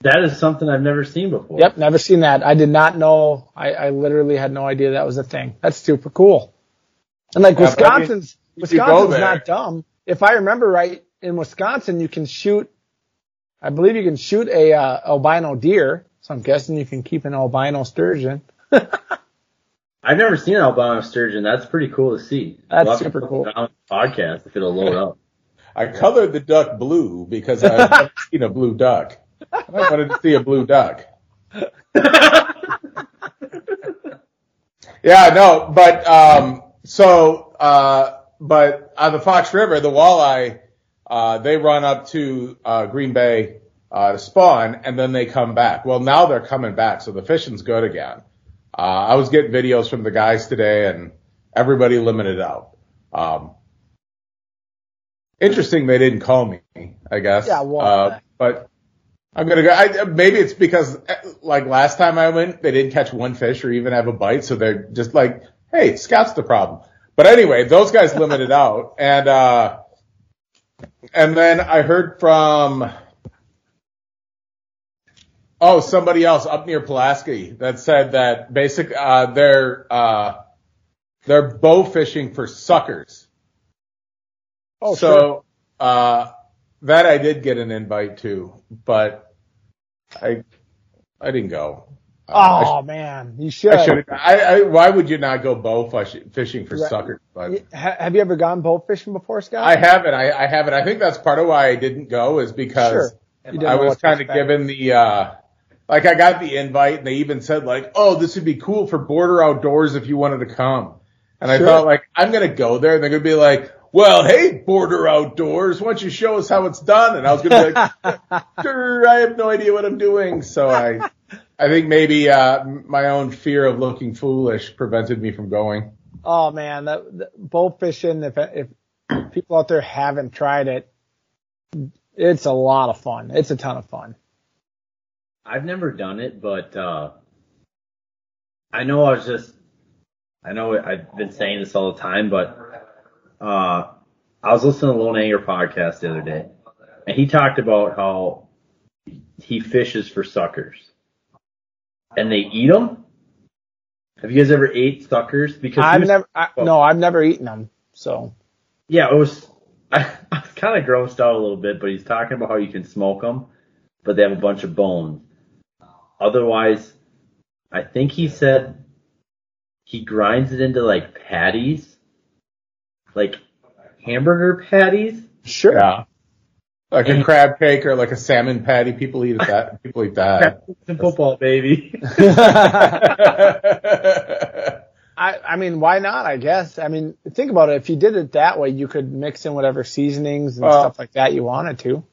That is something I've never seen before. Yep, never seen that. I did not know. I, I literally had no idea that was a thing. That's super cool. And, like, yeah, Wisconsin's, I mean, Wisconsin's not dumb. If I remember right, in Wisconsin, you can shoot, I believe you can shoot a uh, albino deer. So I'm guessing you can keep an albino sturgeon. I've never seen an albino sturgeon. That's pretty cool to see. That's we'll super cool. Podcast if it'll load up. I yeah. colored the duck blue because I've never seen a blue duck. I wanted to see a blue duck. yeah, no, but um, so uh, but on the Fox River, the walleye. Uh, they run up to, uh, Green Bay, uh, to spawn and then they come back. Well, now they're coming back. So the fishing's good again. Uh, I was getting videos from the guys today and everybody limited out. Um, interesting. They didn't call me, I guess. Yeah, well, uh, but I'm going to go. I, maybe it's because like last time I went, they didn't catch one fish or even have a bite. So they're just like, hey, Scott's the problem. But anyway, those guys limited out and, uh, And then I heard from, oh, somebody else up near Pulaski that said that basic, uh, they're, uh, they're bow fishing for suckers. Oh, so, sure. uh, that I did get an invite to, but I, I didn't go. Uh, oh, should, man, you should. I I, I, why would you not go bow fishing for right. suckers? But have you ever gone bow fishing before, Scott? I haven't. I, I haven't. I think that's part of why I didn't go is because sure. I was kind of given the, uh, like I got the invite and they even said like, oh, this would be cool for Border Outdoors if you wanted to come. And sure. I thought like, I'm going to go there and they're going to be like, well, hey, Border Outdoors, why don't you show us how it's done? And I was going to be like, sure, I have no idea what I'm doing. So I. I think maybe uh my own fear of looking foolish prevented me from going. Oh man, that, that bow fishing, if if people out there haven't tried it, it's a lot of fun. It's a ton of fun. I've never done it, but uh I know I was just I know I've been saying this all the time, but uh I was listening to Lone Anger podcast the other day and he talked about how he fishes for suckers. And they eat them? Have you guys ever ate suckers? Because I've was, never, I, no, I've never eaten them. So, yeah, it was. I, I was kind of grossed out a little bit, but he's talking about how you can smoke them, but they have a bunch of bones. Otherwise, I think he said he grinds it into like patties, like hamburger patties. Sure. Yeah. Like a crab cake or like a salmon patty. People eat that. People eat that. Football, baby. I, I mean, why not? I guess. I mean, think about it. If you did it that way, you could mix in whatever seasonings and well, stuff like that you wanted to.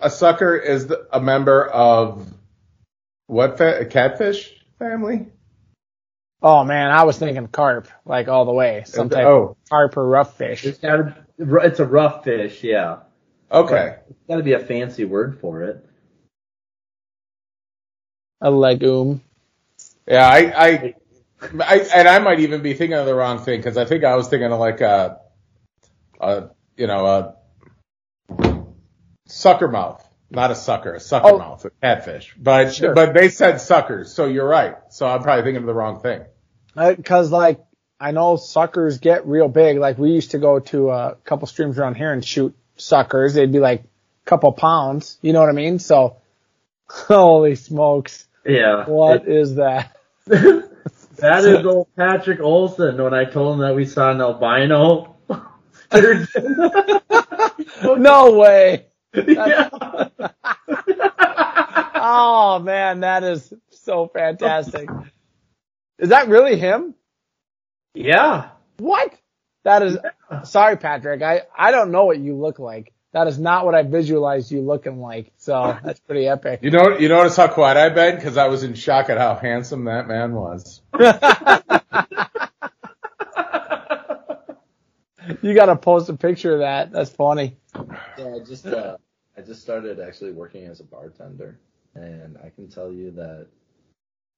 A sucker is the, a member of what? Fa- a catfish family? Oh man, I was thinking carp, like all the way. Some type oh. of carp or rough fish. It's, a, it's a rough fish, yeah. Okay. But it's got to be a fancy word for it. A legume. Yeah, I, I, I, and I might even be thinking of the wrong thing because I think I was thinking of like a, a, you know, a sucker mouth, not a sucker, a sucker oh. mouth, a catfish. But sure. but they said suckers, so you're right. So I'm probably thinking of the wrong thing. Because uh, like I know suckers get real big. Like, we used to go to a couple streams around here and shoot suckers. They'd be like a couple pounds. You know what I mean? So, holy smokes. Yeah. What it, is that? That is old Patrick Olsen when I told him that we saw an albino surgeon. No way. Yeah. Oh, man, that is so fantastic. Is that really him? Yeah. What? That is, yeah. Sorry, Patrick. I, I don't know what you look like. That is not what I visualized you looking like. So that's pretty epic. You know, you notice how quiet I've been? Because I was in shock at how handsome that man was. You got to post a picture of that. That's funny. Yeah, I just, uh, I just started actually working as a bartender. And I can tell you that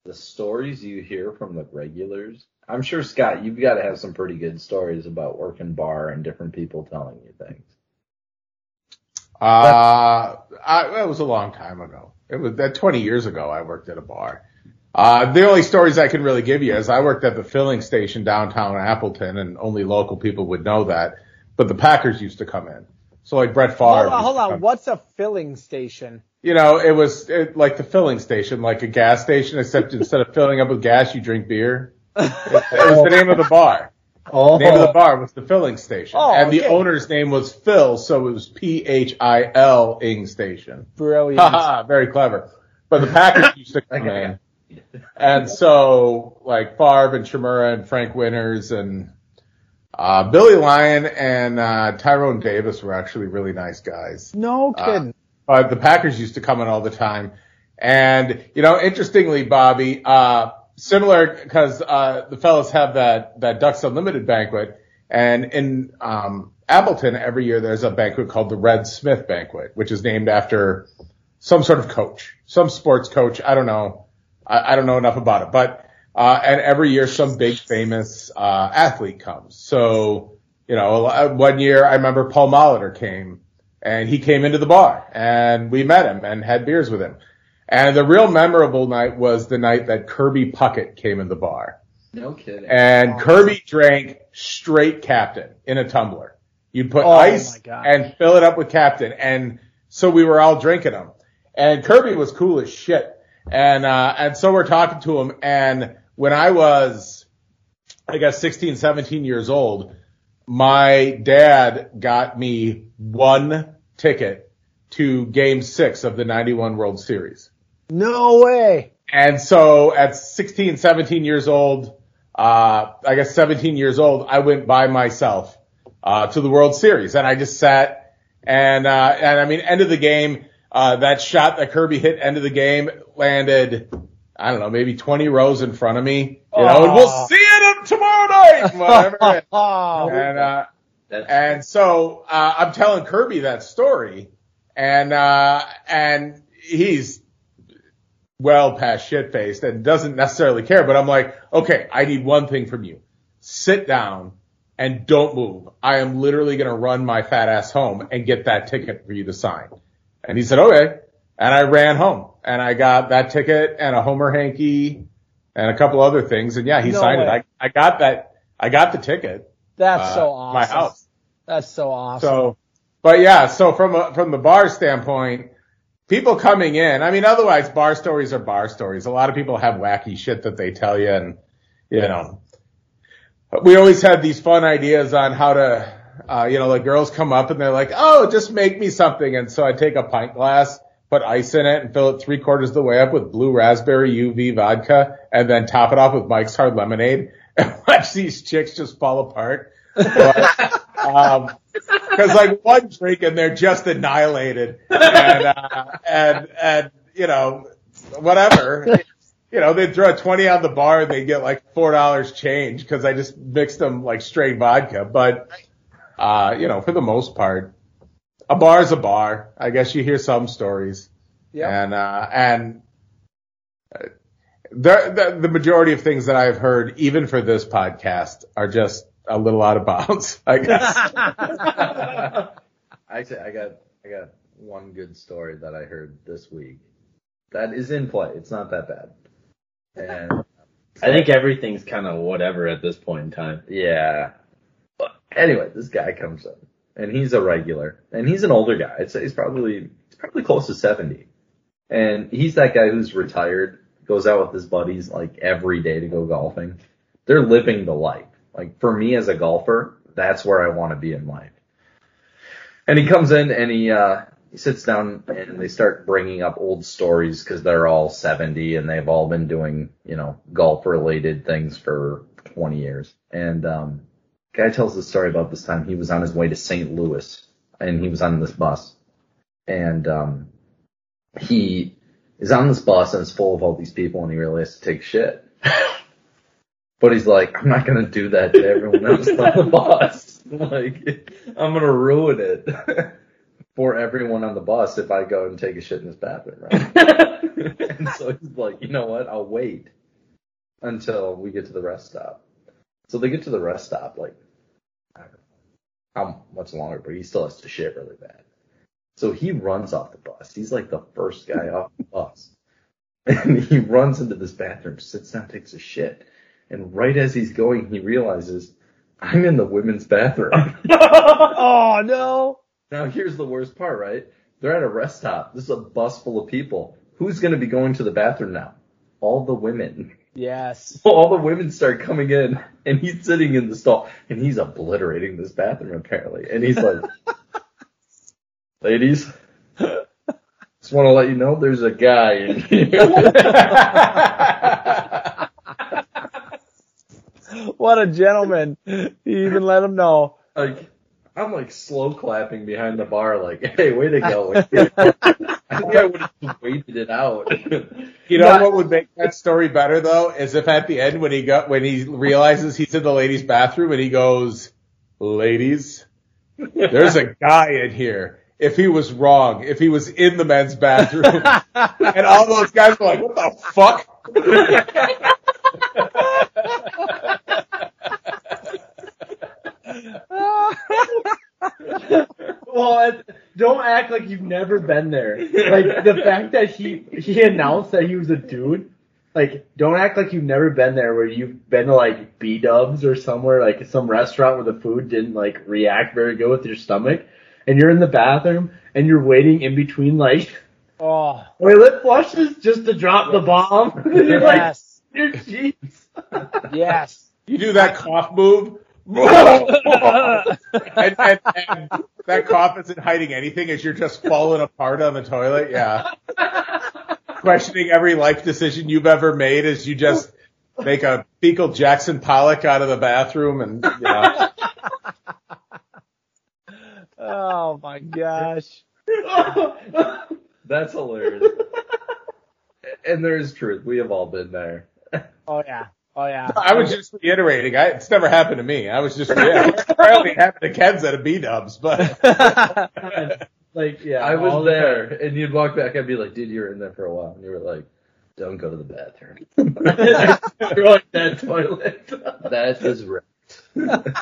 the stories you hear from the regulars, I'm sure, Scott, you've got to have some pretty good stories about working bar and different people telling you things. Uh, I, it was a long time ago. It was that twenty years ago I worked at a bar. Uh, the only stories I can really give you is I worked at the filling station downtown Appleton, and only local people would know that. But the Packers used to come in. So like Brett Favre. Hold on, hold on. What's a filling station? You know, it was it, like the filling station, like a gas station, except instead of filling up with gas, you drink beer. It, it was the name of the bar. Oh. The name of the bar was the filling station. Oh, and okay. The owner's name was Phil, so it was P H I L ing station. Brilliant. Haha, very clever. But the Packers used to come in. And so, like, Favre and Chimura and Frank Winters and uh Billy Lyon and uh Tyrone Davis were actually really nice guys. No kidding. Uh, Uh, the Packers used to come in all the time. And, you know, interestingly, Bobby, uh, similar, because uh, the fellas have that, that Ducks Unlimited banquet. And in um, Appleton, every year there's a banquet called the Red Smith Banquet, which is named after some sort of coach, some sports coach. I don't know. I, I don't know enough about it. But uh, and every year some big famous uh, athlete comes. So, you know, one year I remember Paul Molitor came. And he came into the bar, and we met him and had beers with him. And the real memorable night was the night that Kirby Puckett came in the bar. No kidding. And Kirby drank straight Captain in a tumbler. You'd put oh ice and fill it up with Captain. And so we were all drinking them. And Kirby was cool as shit. And uh and so we're talking to him. And when I was, I guess, sixteen, seventeen years old, my dad got me one ticket to game six of the ninety-one World Series. No way. And so at sixteen, seventeen years old, uh, I guess seventeen years old, I went by myself, uh, to the World Series, and I just sat and, uh, and I mean, end of the game, uh, that shot that Kirby hit end of the game landed, I don't know, maybe twenty rows in front of me, you know, and we'll see it tomorrow night, whatever. and, uh, and so, uh, I'm telling Kirby that story, and, uh, and he's well past shit-faced and doesn't necessarily care, but I'm like, okay, I need one thing from you. Sit down and don't move. I am literally gonna run my fat ass home and get that ticket for you to sign. And he said, okay. And I ran home, and I got that ticket and a Homer hanky and a couple other things. And yeah, he no signed way. it. I, I got that. I got the ticket. That's uh, so awesome. My house. That's so awesome. So, but yeah, so from a, from the bar standpoint, people coming in, I mean, otherwise bar stories are bar stories. A lot of people have wacky shit that they tell you, and you know, we always had these fun ideas on how to, uh, you know, like girls come up and they're like, oh, just make me something. And so I take a pint glass, put ice in it, and fill it three quarters of the way up with blue raspberry U V vodka, and then top it off with Mike's Hard Lemonade, and watch these chicks just fall apart. But, um, cause like one drink and they're just annihilated. And, uh, and, and, you know, whatever. You know, they'd throw a twenty on the bar and they'd get like four dollars change, cause I just mixed them like straight vodka. But, uh, you know, for the most part, a bar is a bar. I guess you hear some stories. Yeah. And, uh, and the, the, the majority of things that I've heard, even for this podcast, are just a little out of bounds, I guess. Actually, I got, I got one good story that I heard this week that is in play. It's not that bad. And I think everything's kind of whatever at this point in time. Yeah. But anyway, this guy comes up, and he's a regular, and he's an older guy. I'd say he's probably he's probably close to seventy. And he's that guy who's retired, goes out with his buddies like every day to go golfing. They're living the life. Like, for me as a golfer, that's where I want to be in life. And he comes in and he uh he sits down and they start bringing up old stories because they're all seventy and they've all been doing, you know, golf-related things for twenty years. And um guy tells this story about this time he was on his way to Saint Louis and he was on this bus. And um he is on this bus and it's full of all these people and he really has to take shit. But he's like, I'm not going to do that to everyone else on the bus. Like, I'm going to ruin it for everyone on the bus if I go and take a shit in this bathroom, right? And so he's like, you know what? I'll wait until we get to the rest stop. So they get to the rest stop, like, I don't know how much longer, but he still has to shit really bad. So he runs off the bus. He's like the first guy off the bus. And he runs into this bathroom, sits down, takes a shit. And right as he's going, he realizes, I'm in the women's bathroom. Oh, no. Now, here's the worst part, right? They're at a rest stop. This is a bus full of people. Who's going to be going to the bathroom now? All the women. Yes. So all the women start coming in, and he's sitting in the stall, and he's obliterating this bathroom, apparently. And he's like, ladies, just want to let you know there's a guy in here. What a gentleman. He even let him know. Like, I'm like slow clapping behind the bar like, hey, way to go. I think I would have waited it out. You know Not, what would make that story better though is if at the end when he got when he realizes he's in the ladies' bathroom and he goes, ladies, there's a guy in here. If he was wrong, if he was in the men's bathroom and all those guys were like, what the fuck? Well, don't act like you've never been there. Like, the fact that he he announced that he was a dude, like, don't act like you've never been there where you've been to, like, B-dubs or somewhere, like, some restaurant where the food didn't, like, react very good with your stomach, and you're in the bathroom, and you're waiting in between, like, oh, toilet flushes just to drop the bomb. You're yes. Like, your jeez. Yes. You do that cough move. and, and, and that cough isn't hiding anything as you're just falling apart on the toilet. Yeah. Questioning every life decision you've ever made as you just make a fecal Jackson Pollock out of the bathroom. And yeah. Oh, my gosh. That's hilarious. And there is truth. We have all been there. Oh, yeah. Oh, yeah. I was just reiterating. I, it's never happened to me. I was just reiterating. It probably happened to Ken's at a B-dubs, but. Like, yeah. I was there, the and you'd walk back. I'd be like, dude, you were in there for a while. And you were like, don't go to the bathroom. You're like, that toilet. That is wrecked. It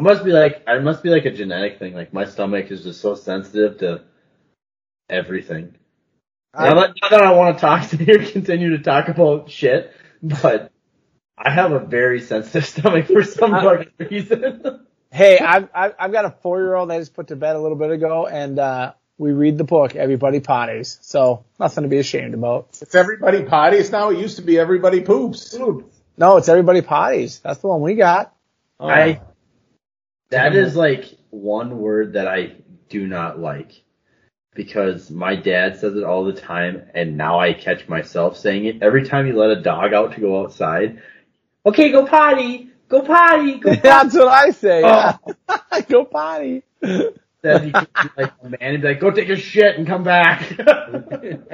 must be like, it must be like a genetic thing. Like, my stomach is just so sensitive to everything. I, now, that, now that I want to talk to you, continue to talk about shit. But I have a very sensitive stomach for some fucking reason. Hey, I've, I've got a four-year-old I just put to bed a little bit ago, and uh, we read the book, Everybody Potties. So nothing to be ashamed about. It's Everybody Potties now. It used to be Everybody Poops. No, it's Everybody Potties. That's the one we got. Oh. I. That is like one word that I do not like because my dad says it all the time, and now I catch myself saying it. Every time you let a dog out to go outside, okay, go potty, go potty, go potty. That's what I say. Oh. Yeah. Go potty. Then he could be like a man and be like, go take a shit and come back.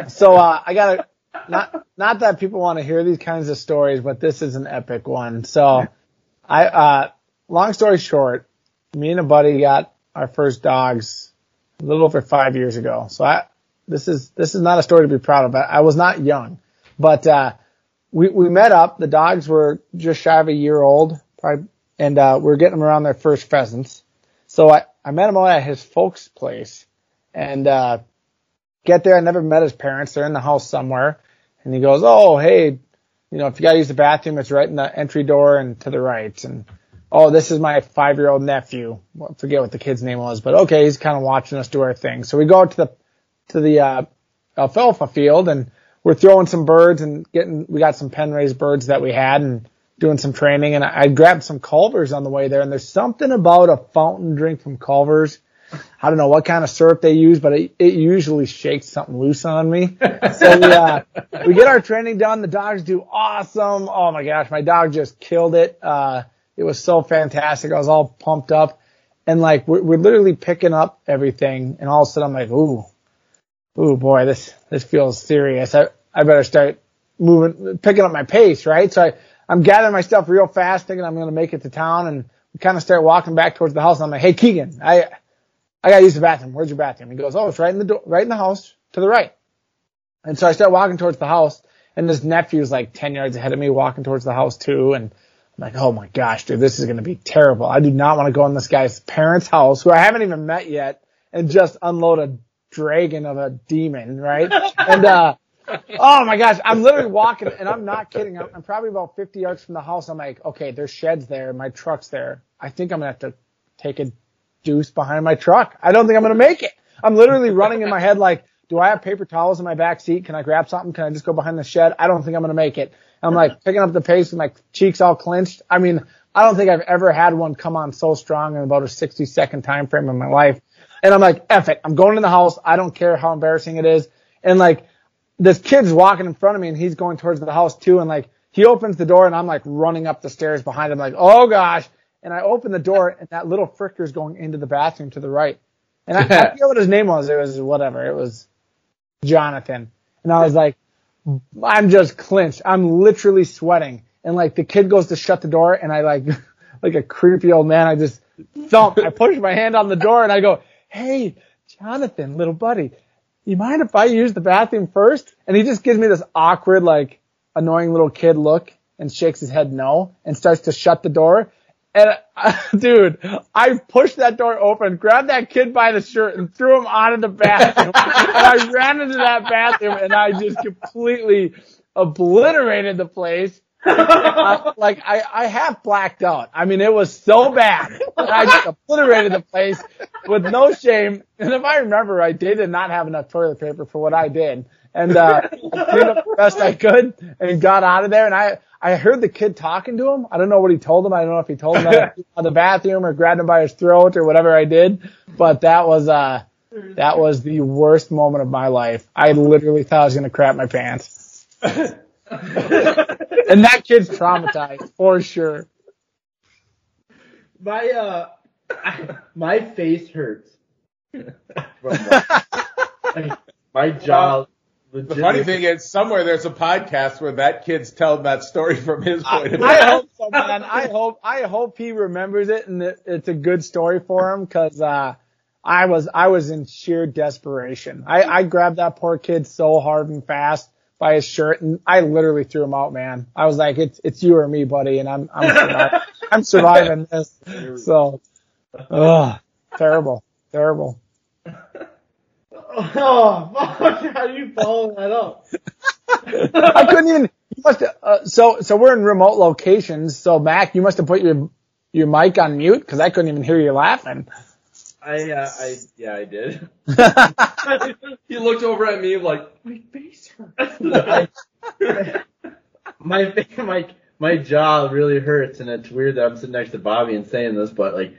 So uh, I got to, not, not that people want to hear these kinds of stories, but this is an epic one. So I, uh, long story short, me and a buddy got our first dogs a little over five years ago. So I, this is, this is not a story to be proud of. I, I was not young, but, uh, we, we met up. The dogs were just shy of a year old, probably, and, uh, we were getting them around their first pheasants. So I, I met him all at his folks' place and, uh, get there. I never met his parents. They're in the house somewhere. And he goes, oh, hey, you know, if you got to use the bathroom, it's right in the entry door and to the right. And, oh, this is my five-year-old nephew. Well, I forget what the kid's name was, but okay, he's kind of watching us do our thing. So we go out to the to the uh, alfalfa field, and we're throwing some birds and getting. We got some pen-raised birds that we had and doing some training. And I, I grabbed some Culver's on the way there, and there's something about a fountain drink from Culver's. I don't know what kind of syrup they use, but it, it usually shakes something loose on me. So we, uh, we get our training done. The dogs do awesome. Oh, my gosh, my dog just killed it. Uh, it was so fantastic. I was all pumped up. And, like, we're, we're literally picking up everything. And all of a sudden I'm like, ooh, ooh, boy, this this feels serious. I, I better start moving, picking up my pace, right? So I, I'm gathering my stuff real fast, thinking I'm going to make it to town. And we kind of start walking back towards the house. And I'm like, hey, Keegan, I – I gotta use the bathroom. Where's your bathroom? He goes, oh, it's right in the door, right in the house to the right. And so I start walking towards the house, and this nephew's like ten yards ahead of me walking towards the house too. And I'm like, oh my gosh, dude, this is going to be terrible. I do not want to go in this guy's parents' house who I haven't even met yet and just unload a dragon of a demon. Right. and, uh, oh my gosh, I'm literally walking, and I'm not kidding. I'm, I'm probably about fifty yards from the house. I'm like, okay, there's sheds there. My truck's there. I think I'm going to have to take a deuce behind my truck. I don't think I'm going to make it. I'm literally running in my head like, do I have paper towels in my back seat? Can I grab something? Can I just go behind the shed? I don't think I'm going to make it. I'm like picking up the pace with my cheeks all clenched. I mean, I don't think I've ever had one come on so strong in about a sixty second time frame in my life. And I'm like, F it. I'm going in the house. I don't care how embarrassing it is. And like this kid's walking in front of me, and he's going towards the house too. And like he opens the door, and I'm like running up the stairs behind him like, oh gosh. And I open the door, and that little fricker's going into the bathroom to the right. And I, I forget what his name was. It was whatever. It was Jonathan. And I was like, I'm just clinched. I'm literally sweating. And, like, the kid goes to shut the door, and I, like, like a creepy old man, I just thump. I push my hand on the door, and I go, hey, Jonathan, little buddy, you mind if I use the bathroom first? And he just gives me this awkward, like, annoying little kid look and shakes his head no and starts to shut the door. And, uh, dude, I pushed that door open, grabbed that kid by the shirt, and threw him out of the bathroom. And I ran into that bathroom, and I just completely obliterated the place. I, like, I, I half blacked out. I mean, it was so bad. I just obliterated the place with no shame. And if I remember right, they did not have enough toilet paper for what I did. And uh, I cleaned up the best I could and got out of there. And I... I heard the kid talking to him. I don't know what he told him. I don't know if he told him that on the bathroom or grabbed him by his throat or whatever I did. But that was uh, that was the worst moment of my life. I literally thought I was going to crap my pants. And that kid's traumatized for sure. My uh, my face hurts. my, my jaw. Legit. The funny thing is, somewhere there's a podcast where that kid's telling that story from his point of view. I hope so, man. I hope, I hope he remembers it, and it, it's a good story for him, because uh, I was I was in sheer desperation. I, I grabbed that poor kid so hard and fast by his shirt, and I literally threw him out, man. I was like, it's it's you or me, buddy, and I'm I'm surviving, I'm surviving this. So, ugh, terrible, terrible. Oh, fuck, how do you follow that up? I couldn't even, you must have, uh, so, so we're in remote locations, so Mac, you must have put your, your mic on mute, cause I couldn't even hear you laughing. I, uh, I, yeah, I did. He looked over at me like, my face hurts. my, my, my jaw really hurts, and it's weird that I'm sitting next to Bobby and saying this, but like,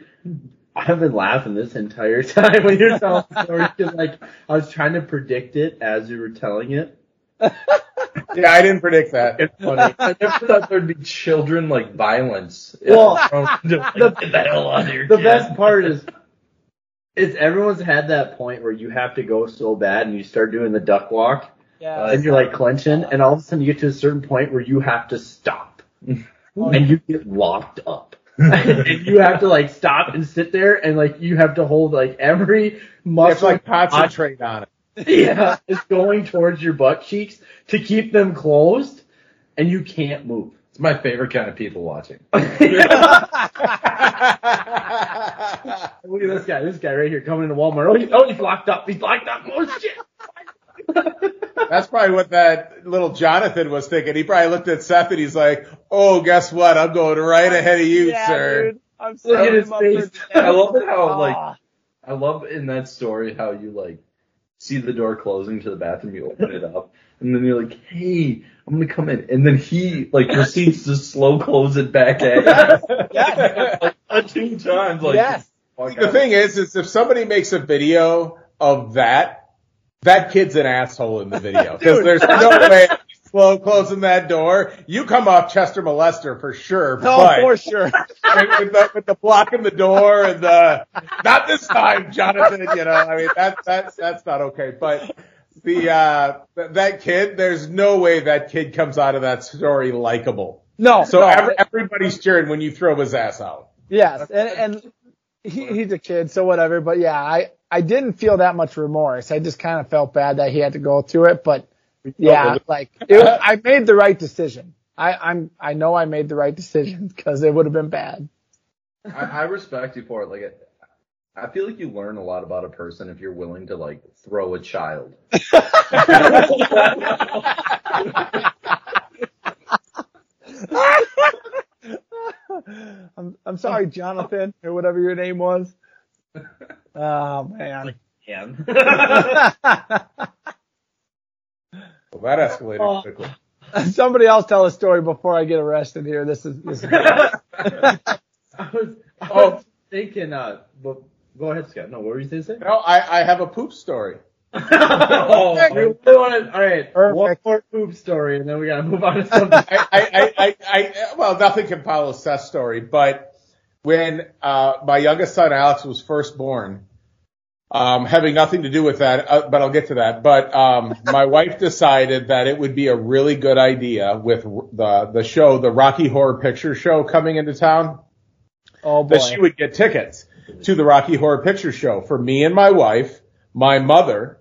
I've been laughing this entire time when you're telling the story, because like I was trying to predict it as you were telling it. Yeah, I didn't predict that. It's funny. I never thought there'd be children like violence. Well, the, like, get the hell out of your the kid. Best part is, is everyone's had that point where you have to go so bad and you start doing the duck walk, yeah, uh, and you're like clenching, and all of a sudden you get to a certain point where you have to stop, oh, and you get locked up. And you have to like stop and sit there, and like you have to hold like every muscle, like concentrate on it. Yeah, it's going towards your butt cheeks to keep them closed, and you can't move. It's my favorite kind of people watching. Look at this guy, this guy right here coming into Walmart. Oh, he, oh, he's locked up. He's locked up. Oh shit. That's probably what that little Jonathan was thinking. He probably looked at Seth and he's like, oh, guess what? I'm going right ahead of you, yeah, sir. Dude. I'm Look at his face. I love it how, like, I love in that story how you, like, see the door closing to the bathroom, you open it up, and then you're like, hey, I'm going to come in. And then he, like, proceeds to slow close it back at you. Yeah. Like, uh, two times. Like, yes. See, the thing is, is if somebody makes a video of that, that kid's an asshole in the video. Because there's no way slow closing that door. You come off Chester Molester for sure. No, but for sure. With the, with the blocking the door and the, not this time, Jonathan, you know, I mean, that, that's, that's not okay. But the, uh, that kid, there's no way that kid comes out of that story likable. No. So no. Every, everybody's cheering when you throw his ass out. Yes. And, and, He, he's a kid, so whatever. But yeah, I, I didn't feel that much remorse. I just kind of felt bad that he had to go through it. But yeah, like it was, I made the right decision. I, I'm I know I made the right decision because it would have been bad. I, I respect you for it. Like I, I feel like you learn a lot about a person if you're willing to like throw a child. I'm I'm sorry, Jonathan, or whatever your name was. Oh man. Like him. Well, that escalated oh. quickly. Somebody else tell a story before I get arrested here. This is this is I was, I oh. was thinking uh well, go ahead, Scott. No, what were you saying? No, I, I have a poop story. Oh, okay. wanna, all right, Perfect. One more poop story, and then we gotta move on to something. I, I, I, I, well, nothing can follow Seth's story, but when uh my youngest son Alex was first born, um, having nothing to do with that, uh, but I'll get to that. But um, my wife decided that it would be a really good idea with the the show, the Rocky Horror Picture Show, coming into town. Oh boy! That she would get tickets to the Rocky Horror Picture Show for me and my wife, my mother.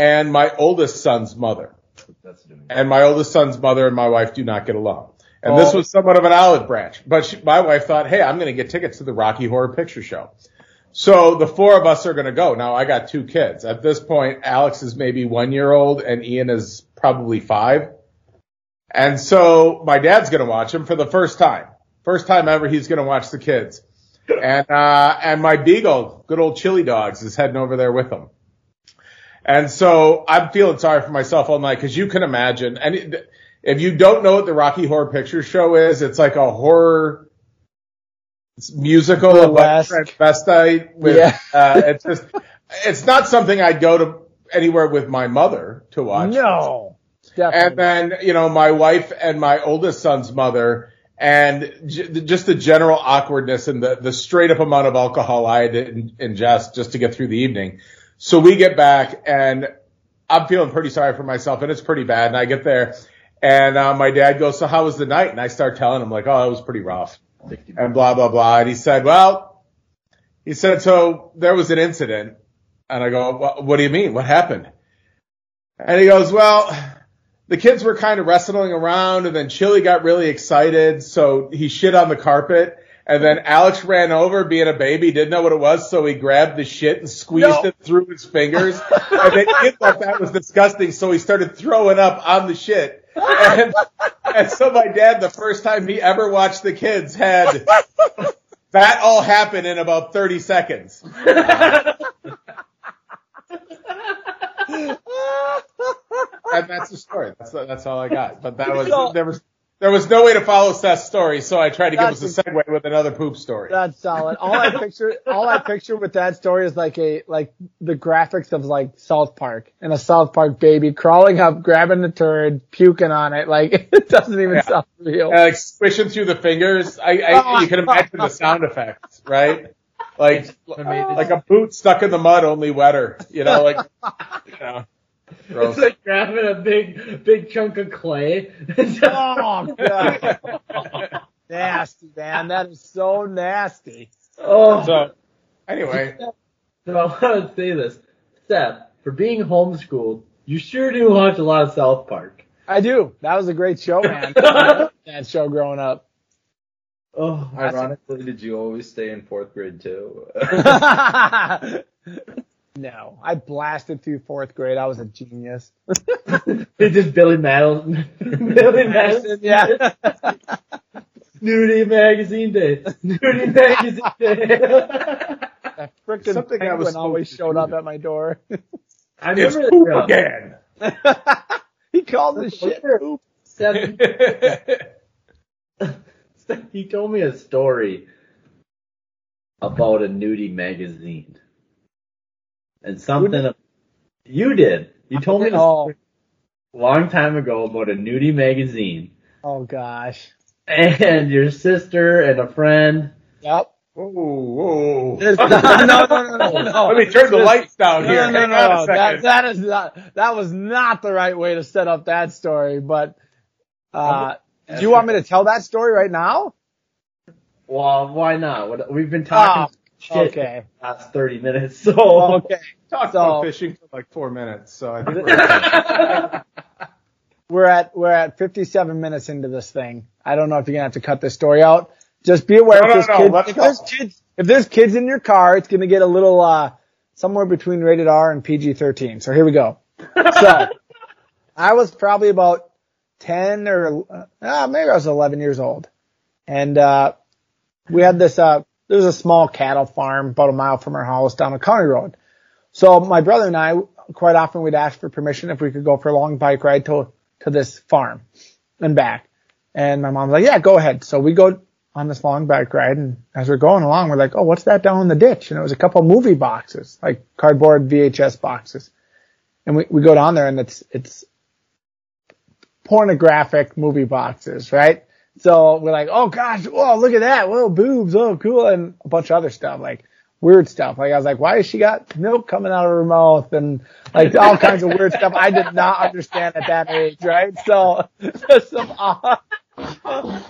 And my oldest son's mother. That's and my oldest son's mother and my wife do not get along. And oh. this was somewhat of an olive branch. But she, my wife thought, hey, I'm going to get tickets to the Rocky Horror Picture Show. So the four of us are going to go. Now, I got two kids. At this point, Alex is maybe one year old and Ian is probably five. And so my dad's going to watch him for the first time. First time ever he's going to watch the kids. And, uh, and my beagle, good old Chili Dogs, is heading over there with him. And so I'm feeling sorry for myself all night because you can imagine. And it, if you don't know what the Rocky Horror Picture Show is, it's like a horror musical Burlesque. About transvestite. With, yeah. uh, it's just, it's not something I'd go to anywhere with my mother to watch. No, definitely. And then, you know, my wife and my oldest son's mother and j- just the general awkwardness and the, the straight up amount of alcohol I had to ingest just to get through the evening. So we get back, and I'm feeling pretty sorry for myself, and it's pretty bad. And I get there, and uh, my dad goes, so how was the night? And I start telling him, like, oh, it was pretty rough, and blah, blah, blah. And he said, well, he said, so there was an incident. And I go, well, what do you mean? What happened? And he goes, well, the kids were kind of wrestling around, and then Chili got really excited, so he shit on the carpet. And then Alex ran over, being a baby, didn't know what it was, so he grabbed the shit and squeezed no. it through his fingers. And then he thought that was disgusting, so he started throwing up on the shit. And, and so my dad, the first time he ever watched the kids, had that all happen in about thirty seconds. And that's the story. That's that's all I got. But that was there was. There was no way to follow Seth's story, so I tried to that's give us a segue with another poop story. That's solid. All I picture, all I picture with that story is like a, like the graphics of like South Park and a South Park baby crawling up, grabbing the turd, puking on it. Like it doesn't even yeah. sound real. And like squishing through the fingers. I, I you can imagine the sound effects, right? Like, like a boot stuck in the mud, only wetter. You know, like, you know. Gross. It's like grabbing a big, big chunk of clay. Oh, God. Nasty, man. That is so nasty. Oh. So, anyway. So I want to say this. Seth, for being homeschooled, you sure do watch a lot of South Park. I do. That was a great show, man. That show growing up. Oh, ironically, did you always stay in fourth grade, too? No. know. I blasted through fourth grade. I was a genius. It's just Billy Madison. Billy Madison, yeah. Nudie Magazine Day. Nudie Magazine Day. That frickin' something penguin I was always showed up at my door. I it's remember poop that, again. He called the shit poop. Seven. He told me a story about a nudie magazine. And something ab- you did. You told me oh. a long time ago about a nudie magazine. Oh gosh. And your sister and a friend. Yep. Whoa, whoa. Not, no, no, no, no, no. Let me turn the lights down no, here. No, no, Hang no. That, that is not, that was not the right way to set up that story, but, uh, do you want me to tell that story right now? Well, why not? We've been talking oh, shit okay. for the last thirty minutes, so. Okay. Talked so, about fishing for like four minutes, so I think we're We're at, we're at fifty-seven minutes into this thing. I don't know if you're gonna have to cut this story out. Just be aware no, if, no, there's no, kids, if there's kids, if there's kids in your car, it's going to get a little, uh, somewhere between rated R and P G thirteen. So here we go. So I was probably about ten or, uh, maybe I was eleven years old. And, uh, we had this, uh, there was a small cattle farm about a mile from our house down a county road. So my brother and I, quite often we'd ask for permission if we could go for a long bike ride to, to this farm and back. And my mom's like, yeah, go ahead. So we go on this long bike ride, and as we're going along, we're like, oh, what's that down in the ditch? And it was a couple movie boxes, like cardboard V H S boxes. And we, we go down there, and it's it's pornographic movie boxes, right? So we're like, oh gosh, whoa, look at that, whoa, boobs, oh cool, and a bunch of other stuff, like weird stuff. Like I was like, why has she got milk coming out of her mouth and like all kinds of weird stuff I did not understand at that age, right? So there's some odd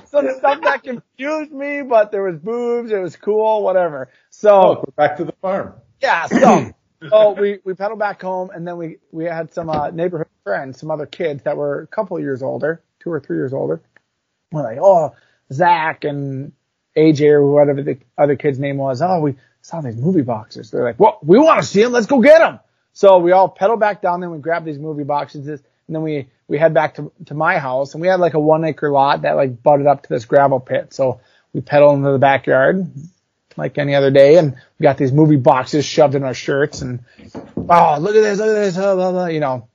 Some stuff that confused me, but there was boobs, it was cool, whatever. So oh, we're back to the farm. Yeah, so so we we pedaled back home, and then we we had some uh, neighborhood friends, some other kids that were a couple years older, two or three years older. We're like, oh, Zach and A J or whatever the other kid's name was. Oh, we saw these movie boxes. They're like, well, we want to see them. Let's go get them. So we all pedaled back down there. We grabbed these movie boxes. And then we, we head back to, to my house, and we had like a one acre lot that like butted up to this gravel pit. So we pedaled into the backyard like any other day, and we got these movie boxes shoved in our shirts, and oh, look at this, look at this, blah, blah, blah, you know,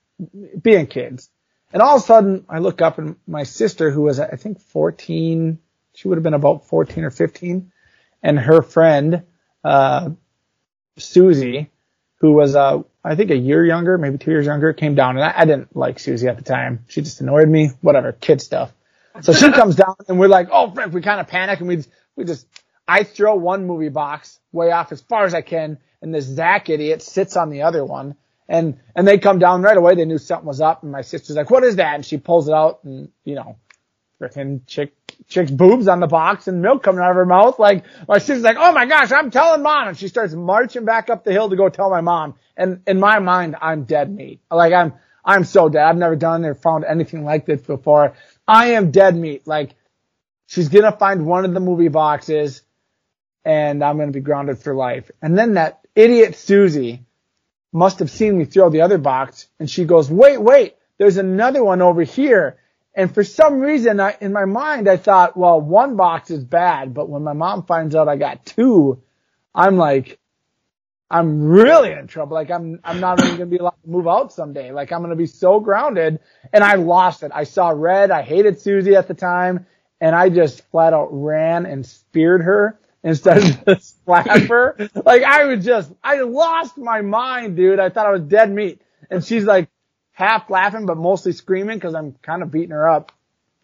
being kids. And all of a sudden I look up, and my sister, who was I think fourteen, she would have been about fourteen or fifteen, and her friend, uh, Susie, who was, uh, I think a year younger, maybe two years younger, came down, and I, I didn't like Susie at the time. She just annoyed me, whatever, kid stuff. So she comes down, and we're like, oh, frick, we kind of panic, and we just, we just, I throw one movie box way off as far as I can, and this Zach idiot sits on the other one, and, and they come down right away. They knew something was up, and my sister's like, what is that? And she pulls it out, and, you know, frickin' chick, chick's boobs on the box and milk coming out of her mouth. Like, my sister's like, oh my gosh, I'm telling mom. And she starts marching back up the hill to go tell my mom. And in my mind, I'm dead meat. Like, I'm, I'm so dead. I've never done or found anything like this before. I am dead meat. Like, she's going to find one of the movie boxes, and I'm going to be grounded for life. And then that idiot Susie must have seen me throw the other box, and she goes, wait, wait, there's another one over here. And for some reason, I, in my mind, I thought, well, one box is bad, but when my mom finds out I got two, I'm like, I'm really in trouble. Like, I'm, I'm not even going to be allowed to move out someday. Like, I'm going to be so grounded. And I lost it. I saw red. I hated Susie at the time. And I just flat out ran and speared her instead of just slap her. Like, I was just, I lost my mind, dude. I thought I was dead meat. And she's like, half laughing, but mostly screaming because I'm kind of beating her up.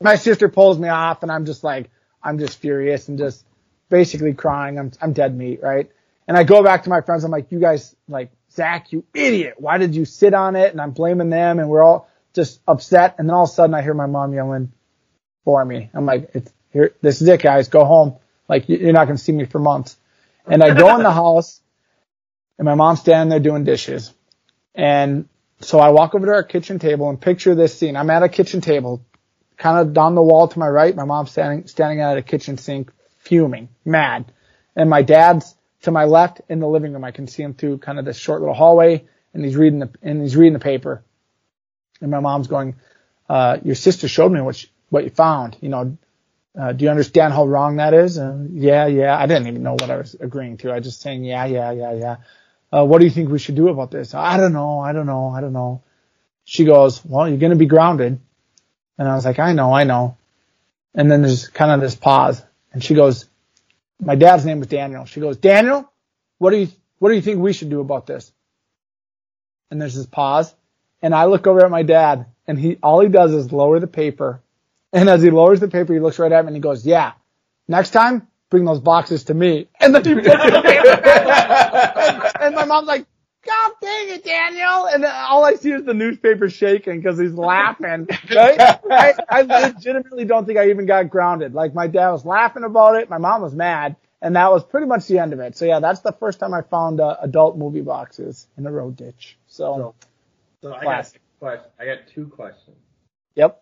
My sister pulls me off, and I'm just like, I'm just furious and just basically crying. I'm, I'm dead meat, right? And I go back to my friends. I'm like, you guys, like, Zach, you idiot. Why did you sit on it? And I'm blaming them, and we're all just upset. And then all of a sudden I hear my mom yelling for me. I'm like, it's here. This is it, guys. Go home. Like, you're not going to see me for months. And I go in the house, and my mom's standing there doing dishes. And so I walk over to our kitchen table and picture this scene. I'm at a kitchen table, kind of down the wall to my right. My mom's standing, standing at a kitchen sink, fuming, mad. And my dad's to my left in the living room. I can see him through kind of this short little hallway. and he's reading the and he's reading the paper, and my mom's going, uh, "Your sister showed me what she, what you found. You know, uh, do you understand how wrong that is?" Uh, yeah, yeah. I didn't even know what I was agreeing to. I was just saying, yeah, yeah, yeah, yeah. Uh, what do you think we should do about this? I don't know. I don't know. I don't know. She goes, "Well, you're going to be grounded." And I was like, I know, I know. And then there's kind of this pause. And she goes, my dad's name was Daniel. She goes, "Daniel, what do you, what do you think we should do about this?" And there's this pause. And I look over at my dad, and he, all he does is lower the paper. And as he lowers the paper, he looks right at me and he goes, "Yeah, next time, bring those boxes to me." And then he puts the paper back. And my mom's like, "God dang it, Daniel!" And all I see is the newspaper shaking because he's laughing. Right? I, I legitimately don't think I even got grounded. Like, my dad was laughing about it, my mom was mad, and that was pretty much the end of it. So yeah, that's the first time I found uh, adult movie boxes in a road ditch. So, so, so I got question. I got two questions. Yep.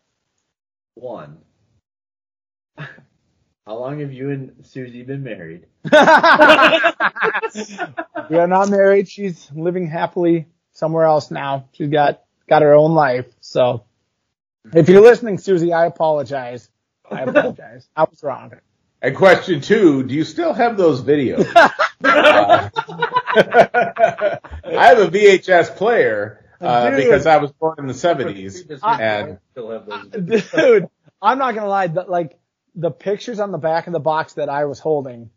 One. How long have you and Susie been married? We are not married. She's living happily somewhere else now. She's got, got her own life. So if you're listening, Susie, I apologize. I apologize. I was wrong. And question two, do you still have those videos? uh, I have a V H S player uh, because I was born in the seventies. I, and still have those videos. Dude, I'm not going to lie, but like, the pictures on the back of the box that I was holding,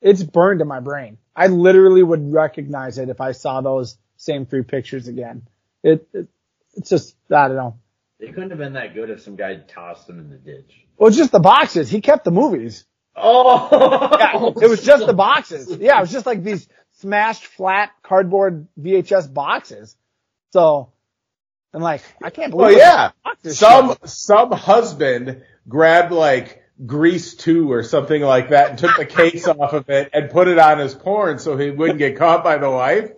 it's burned in my brain. I literally would recognize it if I saw those same three pictures again. It, it it's just, I don't know. They couldn't have been that good if some guy tossed them in the ditch. Well, just the boxes. He kept the movies. Oh. Yeah, it was just the boxes. Yeah, it was just like these smashed flat cardboard V H S boxes. So, I'm like, I can't believe. Oh yeah. Some shit. Some husband grabbed like Grease two or something like that and took the case off of it and put it on his porn so he wouldn't get caught by the wife.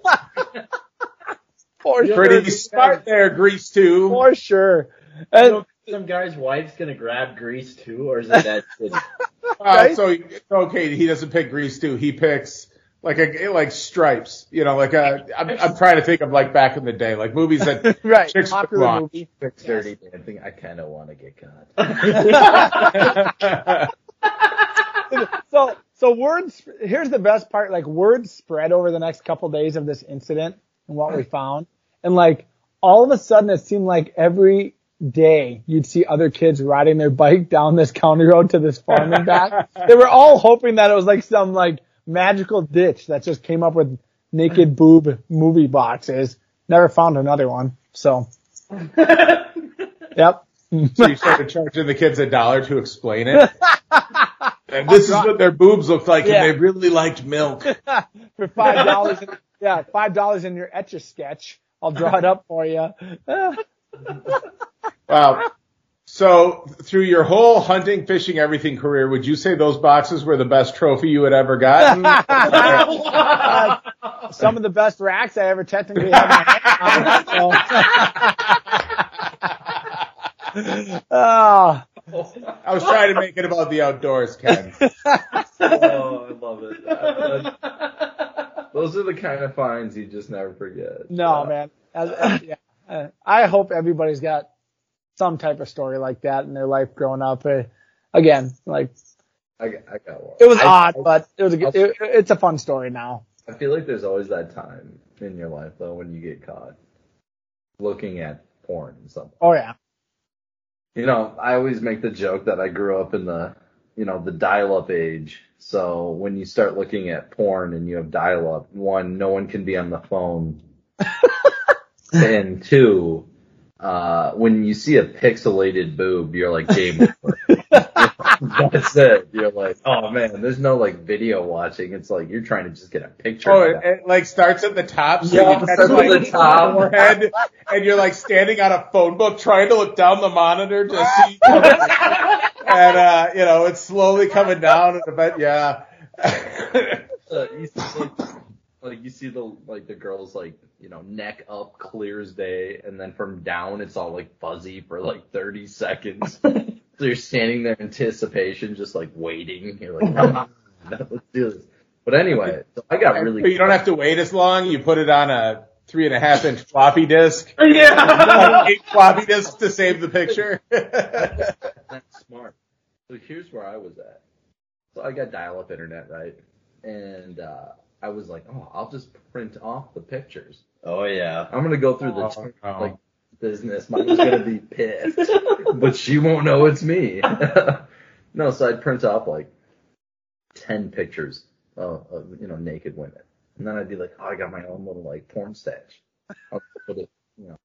For Pretty sure. Smart there, Grease two. For sure. And you know, some guy's wife's going to grab Grease two, or is it that city? Right? uh, so, okay, he doesn't pick Grease two. He picks like a, like Stripes, you know, like a, I'm, I'm trying to think of like back in the day, like movies that right, popular movie. six thirty yes. Dancing. I kind of want to get caught. so, so words. Here's the best part. Like, words spread over the next couple of days of this incident and what we found, and like all of a sudden, it seemed like every day you'd see other kids riding their bike down this county road to this farm and back. They were all hoping that it was like some like magical ditch that just came up with naked boob movie boxes. Never found another one. So, yep. So you started charging the kids a dollar to explain it. And this is what their boobs looked like, yeah. And they really liked milk. For five dollars, yeah, five dollars in your Etch a Sketch. I'll draw it up for you. Wow. So through your whole hunting, fishing, everything career, would you say those boxes were the best trophy you had ever gotten? uh, some of the best racks I ever technically had in my hand. Oh. I was trying to make it about the outdoors, Ken. Oh, I love it. Those are the kind of finds you just never forget. No, yeah. Man. As, as, yeah. uh, I hope everybody's got some type of story like that in their life growing up. Uh, again, like I, I got one. It was I, odd, I, but it was a, it, it's a fun story now. I feel like there's always that time in your life though when you get caught looking at porn and something. Oh yeah. You know, I always make the joke that I grew up in the, you know, the dial-up age. So when you start looking at porn and you have dial-up, one, no one can be on the phone, and two, Uh, when you see a pixelated boob, you're like, game over. That's it. You're like, oh man, there's no like video watching. It's like you're trying to just get a picture. Oh, it, it like starts at the top. So yeah, you catch like the top. Forehead, and you're like standing on a phone book trying to look down the monitor to see. And, uh, you know, it's slowly coming down. But yeah. uh, you see, like, Like, you see the, like, the girl's, like, you know, neck up, clear as day, and then from down, it's all, like, fuzzy for, like, thirty seconds. So you're standing there in anticipation, just, like, waiting. You're like, come on, let's do this. But anyway, so I got really... You don't have to wait as long. You put it on a three and a half inch floppy disk. Yeah. Eight floppy disks to save the picture. That's smart. So here's where I was at. So I got dial up internet, right? And uh, I was like, oh, I'll just print off the pictures. Oh, yeah. I'm going to go through the oh, t- oh. like business. Mama's going to be pissed. But she won't know it's me. No, so I'd print off like ten pictures of, of, you know, naked women. And then I'd be like, oh, I got my own little, like, porn stash. I'll put it, you know,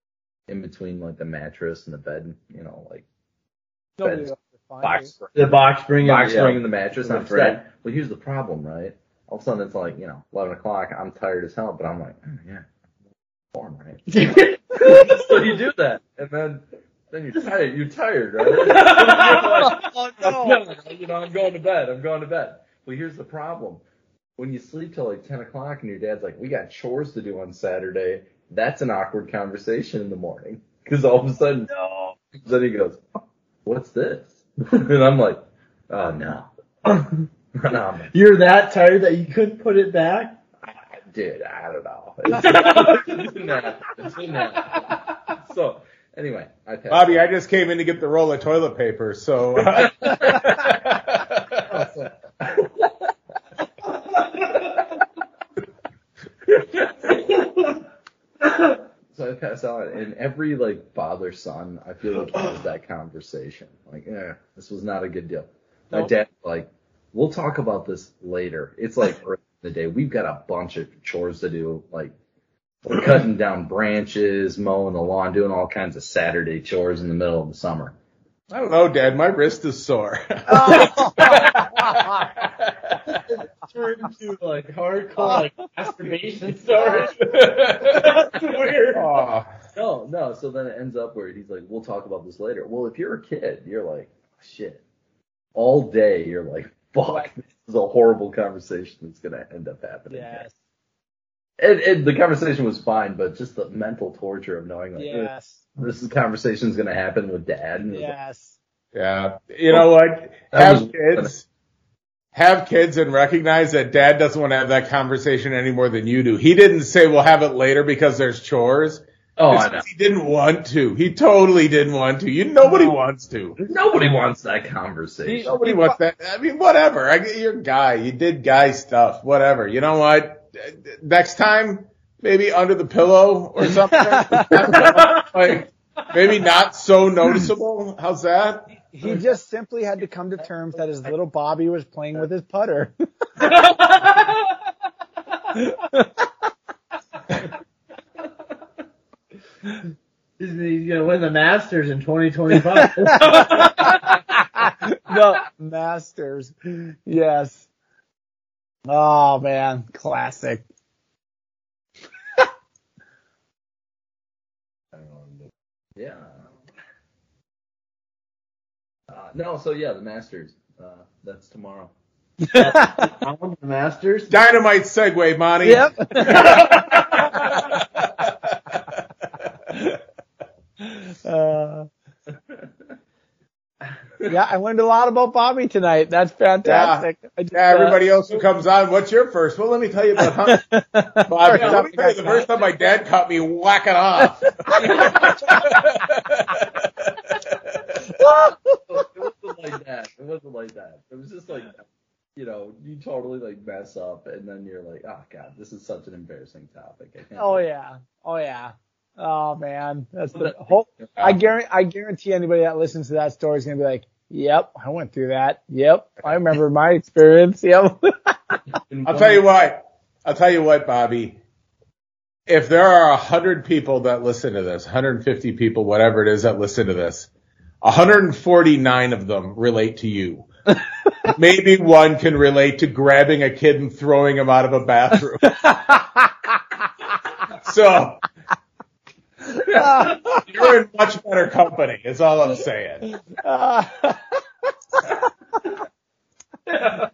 in between, like, the mattress and the bed, you know, like, bed, box spring. The box spring. Box spring yeah. and the mattress. And I'm set. Well, here's the problem, right? All of a sudden, it's like, you know, eleven o'clock. I'm tired as hell, but I'm like, oh, yeah, porn, right? So you do that. And then... Then you're tired. You're tired, right? Oh, no. You know, I'm going to bed. I'm going to bed. Well, here's the problem: when you sleep till like ten o'clock, and your dad's like, "We got chores to do on Saturday," that's an awkward conversation in the morning because all of a sudden, no. Then he goes, "What's this?" And I'm like, "Oh no, no." You're that tired that you couldn't put it back, dude. I don't know. It's in that. It's in that. So. Anyway, I passed. Bobby, I just came in to get the roll of toilet paper, so. Uh... So I passed out, and every like father son, I feel like it was that conversation. Like, eh, this was not a good deal. Nope. My dad's like, we'll talk about this later. It's like early in the day. We've got a bunch of chores to do, like. We're cutting down branches, mowing the lawn, doing all kinds of Saturday chores in the middle of the summer. I don't know, Dad. My wrist is sore. Oh. It turned into like hardcore like, masturbation story. That's weird. Oh. No, no. So then it ends up where he's like, "We'll talk about this later." Well, if you're a kid, you're like, "Shit!" All day, you're like, "Fuck!" This is a horrible conversation that's gonna end up happening. Yes. It, it, the conversation was fine, but just the mental torture of knowing, like, yes. this is, conversation's going to happen with Dad. And yes. Like, yeah. You know what? Have was, kids. Have kids and recognize that Dad doesn't want to have that conversation any more than you do. He didn't say we'll have it later because there's chores. Oh, I know. He didn't want to. He totally didn't want to. You, nobody wants to. Nobody wants that conversation. He, nobody he, wants that. I mean, whatever. I, you're a guy. You did guy stuff. Whatever. You know what? Next time, maybe under the pillow or something. Like, maybe not so noticeable. How's that? He just simply had to come to terms that his little Bobby was playing with his putter. He's going to win the Masters in twenty twenty-five. The Masters. Yes. Oh, man. Classic. Yeah. Uh, no, so, yeah, the Masters. Uh, that's tomorrow. The Masters? Dynamite segue, Monty. Yep. uh, yeah, I learned a lot about Bobby tonight. That's fantastic. Yeah, just, yeah everybody uh, else who comes on, what's your first? Well, let me tell you about Bobby. Yeah, let me tell you the first time my dad caught me whacking off. It wasn't like that. It wasn't like that. It was just like, you know, you totally like mess up, and then you're like, oh God, this is such an embarrassing topic. I can't oh yeah. Oh yeah. Oh man, that's the whole. I guarantee, I guarantee anybody that listens to that story is gonna be like, "Yep, I went through that. Yep, I remember my experience. Yep." I'll tell you what. I'll tell you what, Bobby. If there are a hundred people that listen to this, one hundred fifty people, whatever it is that listen to this, one hundred forty-nine of them relate to you. Maybe one can relate to grabbing a kid and throwing him out of a bathroom. So. You're in much better company, is all I'm saying. Uh,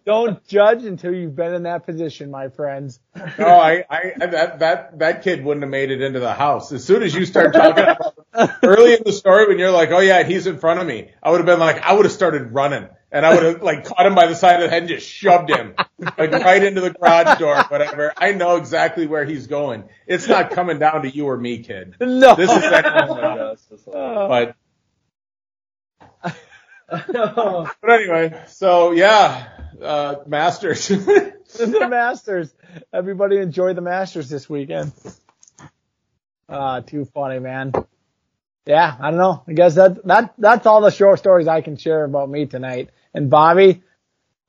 don't judge until you've been in that position, my friends. No, I, I that, that, that kid wouldn't have made it into the house. As soon as you start talking about early in the story when you're like, oh yeah, he's in front of me, I would have been like, I would have started running. And I would have like caught him by the side of the head and just shoved him like right into the garage door, or whatever. I know exactly where he's going. It's not coming down to you or me, kid. No. This is that moment. But but anyway, so yeah, uh, Masters. The Masters. Everybody enjoy the Masters this weekend. Ah, uh, too funny, man. Yeah, I don't know. I guess that that that's all the short stories I can share about me tonight. And Bobby,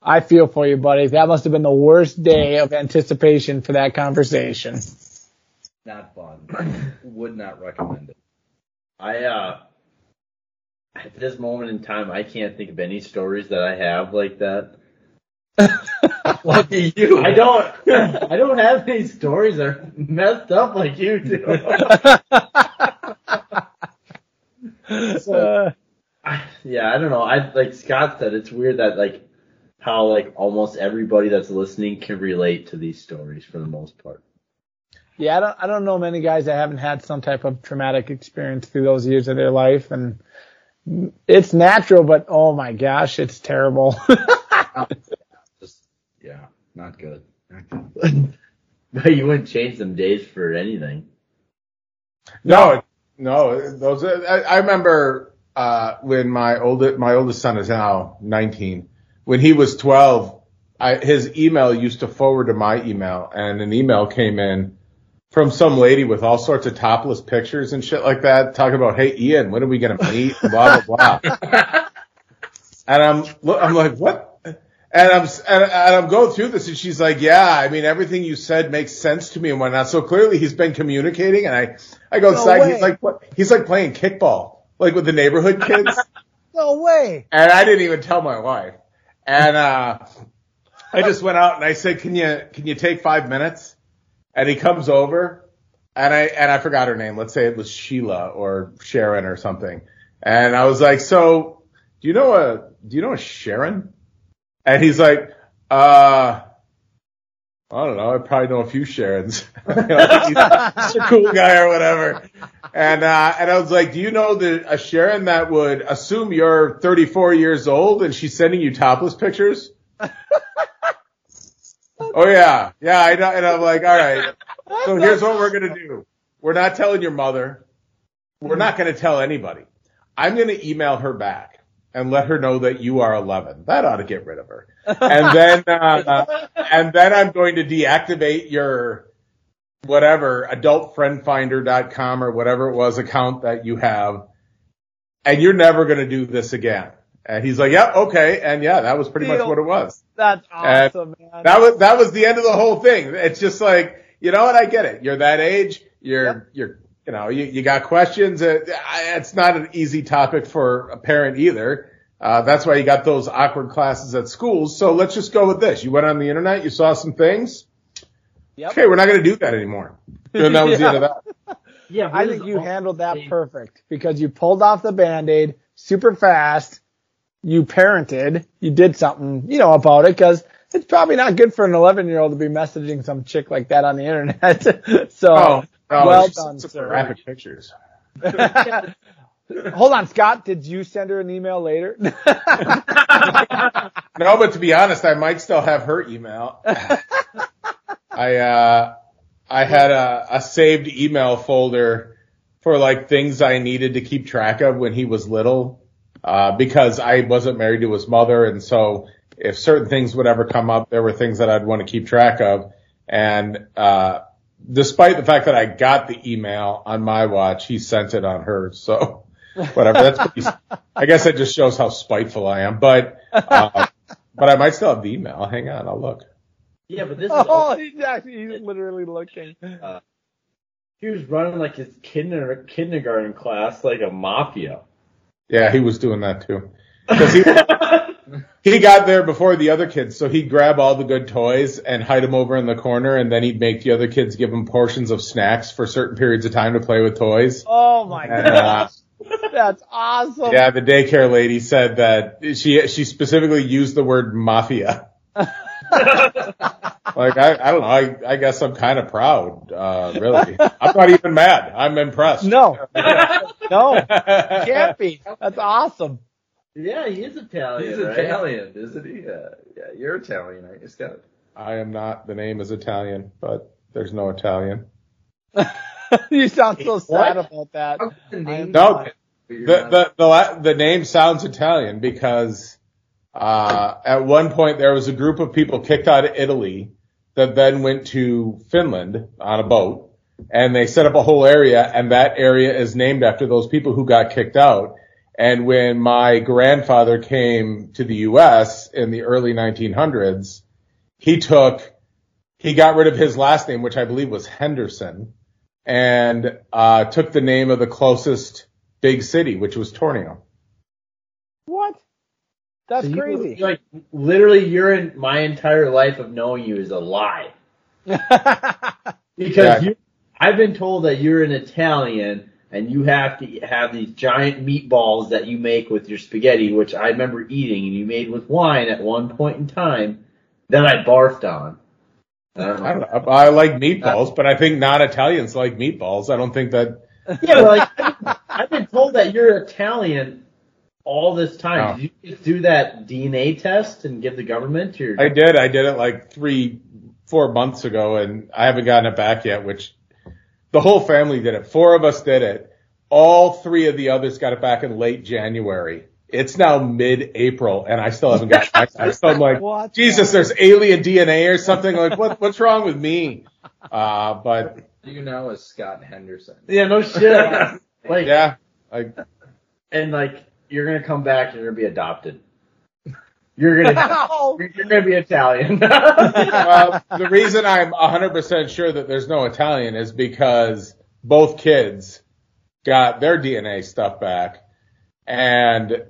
I feel for you, buddy. That must have been the worst day of anticipation for that conversation. Not fun. Would not recommend it. I uh at this moment in time, I can't think of any stories that I have like that. Lucky you. I don't. I don't have any stories that are messed up like you do. So, uh, I, yeah, I don't know. I like Scott said. It's weird that like how like almost everybody that's listening can relate to these stories for the most part. Yeah, I don't. I don't know many guys that haven't had some type of traumatic experience through those years of their life, and it's natural. But oh my gosh, it's terrible. Just, yeah, not good. Not good. But you wouldn't change them days for anything. No, no. Those. I, I remember uh, when my oldest my oldest son is now nineteen. When he was twelve, I, his email used to forward to my email, and an email came in from some lady with all sorts of topless pictures and shit like that, talking about, "Hey, Ian, when are we gonna meet?" Blah blah blah. And I'm I'm like, what? And I'm and, and I'm going through this, and she's like, "Yeah, I mean, everything you said makes sense to me and whatnot." So clearly, he's been communicating. And I, I go inside. No, he's like, what? He's like playing kickball, like with the neighborhood kids. No way. And I didn't even tell my wife. And uh I just went out and I said, "Can you can you take five minutes?" And he comes over, and I and I forgot her name. Let's say it was Sheila or Sharon or something. And I was like, "So, do you know a do you know a Sharon?" And he's like, uh, I don't know. I probably know a few Sharons. You know, he's a cool guy or whatever. And, uh, and I was like, do you know the, a Sharon that would assume you're thirty-four years old and she's sending you topless pictures? Oh, yeah. Yeah, I know. And I'm like, all right. So here's what we're going to do. We're not telling your mother. We're not going to tell anybody. I'm going to email her back and let her know that you are eleven. That ought to get rid of her. And then, uh, and then I'm going to deactivate your whatever adult friend finder dot com or whatever it was account that you have. And you're never going to do this again. And he's like, yep, yeah, okay. And yeah, that was pretty Deal. much what it was. That's awesome, and man. That was, that was the end of the whole thing. It's just like, you know what? I get it. You're that age. You're, yep. you're, You know, you, you got questions. It's not an easy topic for a parent either. Uh, that's why you got those awkward classes at schools. So let's just go with this. You went on the internet. You saw some things. Yep. Okay, we're not going to do that anymore. And that was yeah. the end of that. Yeah, I think you handled that perfect because you pulled off the Band-Aid super fast. You parented. You did something, you know, about it because it's probably not good for an eleven-year-old to be messaging some chick like that on the internet. So. Oh. Oh, well done, sir. Graphic pictures. Hold on, Scott. Did you send her an email later? No, but to be honest, I might still have her email. I uh, I had a, a saved email folder for like things I needed to keep track of when he was little, uh, because I wasn't married to his mother, and so if certain things would ever come up, there were things that I'd want to keep track of, and uh. Despite the fact that I got the email on my watch, he sent it on hers. So whatever. That's pretty, I guess that just shows how spiteful I am. But uh, but I might still have the email. Hang on, I'll look. Yeah, but this is oh, he's actually he's literally looking. Uh, he was running like his kinder, kindergarten class like a mafia. Yeah, he was doing that too. He, he got there before the other kids, so he'd grab all the good toys and hide them over in the corner, and then he'd make the other kids give him portions of snacks for certain periods of time to play with toys. Oh my and, gosh, uh, that's awesome! Yeah, the daycare lady said that she she specifically used the word mafia. Like I, I don't know, I, I guess I'm kind of proud, uh, really. I'm not even mad. I'm impressed. No, no, can't be. That's awesome. Yeah, he is Italian. He's right? Italian, isn't he? Yeah, yeah, you're Italian, aren't you, Scott? I am not. The name is Italian, but there's no Italian. You sound so sad about that. No, the, the the the name sounds Italian because uh at one point there was a group of people kicked out of Italy that then went to Finland on a boat, and they set up a whole area, and that area is named after those people who got kicked out. And when my grandfather came to the U S in the early nineteen hundreds, he took, he got rid of his last name, which I believe was Henderson, and uh took the name of the closest big city, which was Tornio. What? That's so crazy. You, like, literally, you're in my entire life of knowing you is a lie. Because exactly. you, I've been told that you're an Italian and you have to have these giant meatballs that you make with your spaghetti, which I remember eating, and you made with wine at one point in time that I barfed on. I don't know. I, don't, I like meatballs, but I think non-Italians like meatballs. I don't think that... Yeah, like, I've, I've been told that you're Italian all this time. Oh. Did you just do that D N A test and give the government your... I did. I did it like three, four months ago, and I haven't gotten it back yet, which the whole family did it. Four of us did it. All three of the others got it back in late January. It's now mid-April, and I still haven't gotten it back. So I'm like, what? Jesus, there's alien D N A or something. Like, what? What's wrong with me? Uh, but... You know, is Scott Henderson. Yeah, no shit. Like, yeah. Like, and like, you're gonna come back and you're gonna be adopted. You're gonna, you're gonna be Italian. Well, the reason I'm one hundred percent sure that there's no Italian is because both kids got their D N A stuff back, and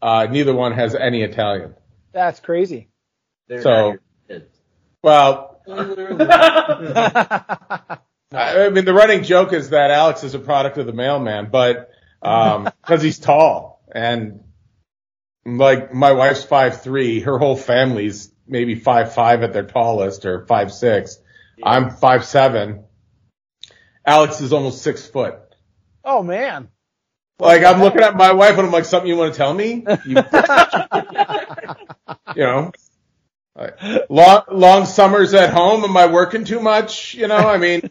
uh, neither one has any Italian. That's crazy. They're so, well. I mean, the running joke is that Alex is a product of the mailman, but um, because he's tall, and like my wife's five three, her whole family's maybe five five at their tallest or five six. Yeah. I'm five seven. Alex is almost six foot. Oh man! Like I'm looking at my wife and I'm like, something you want to tell me? You, you know. Right. Long, long summers at home. Am I working too much? You know, I mean,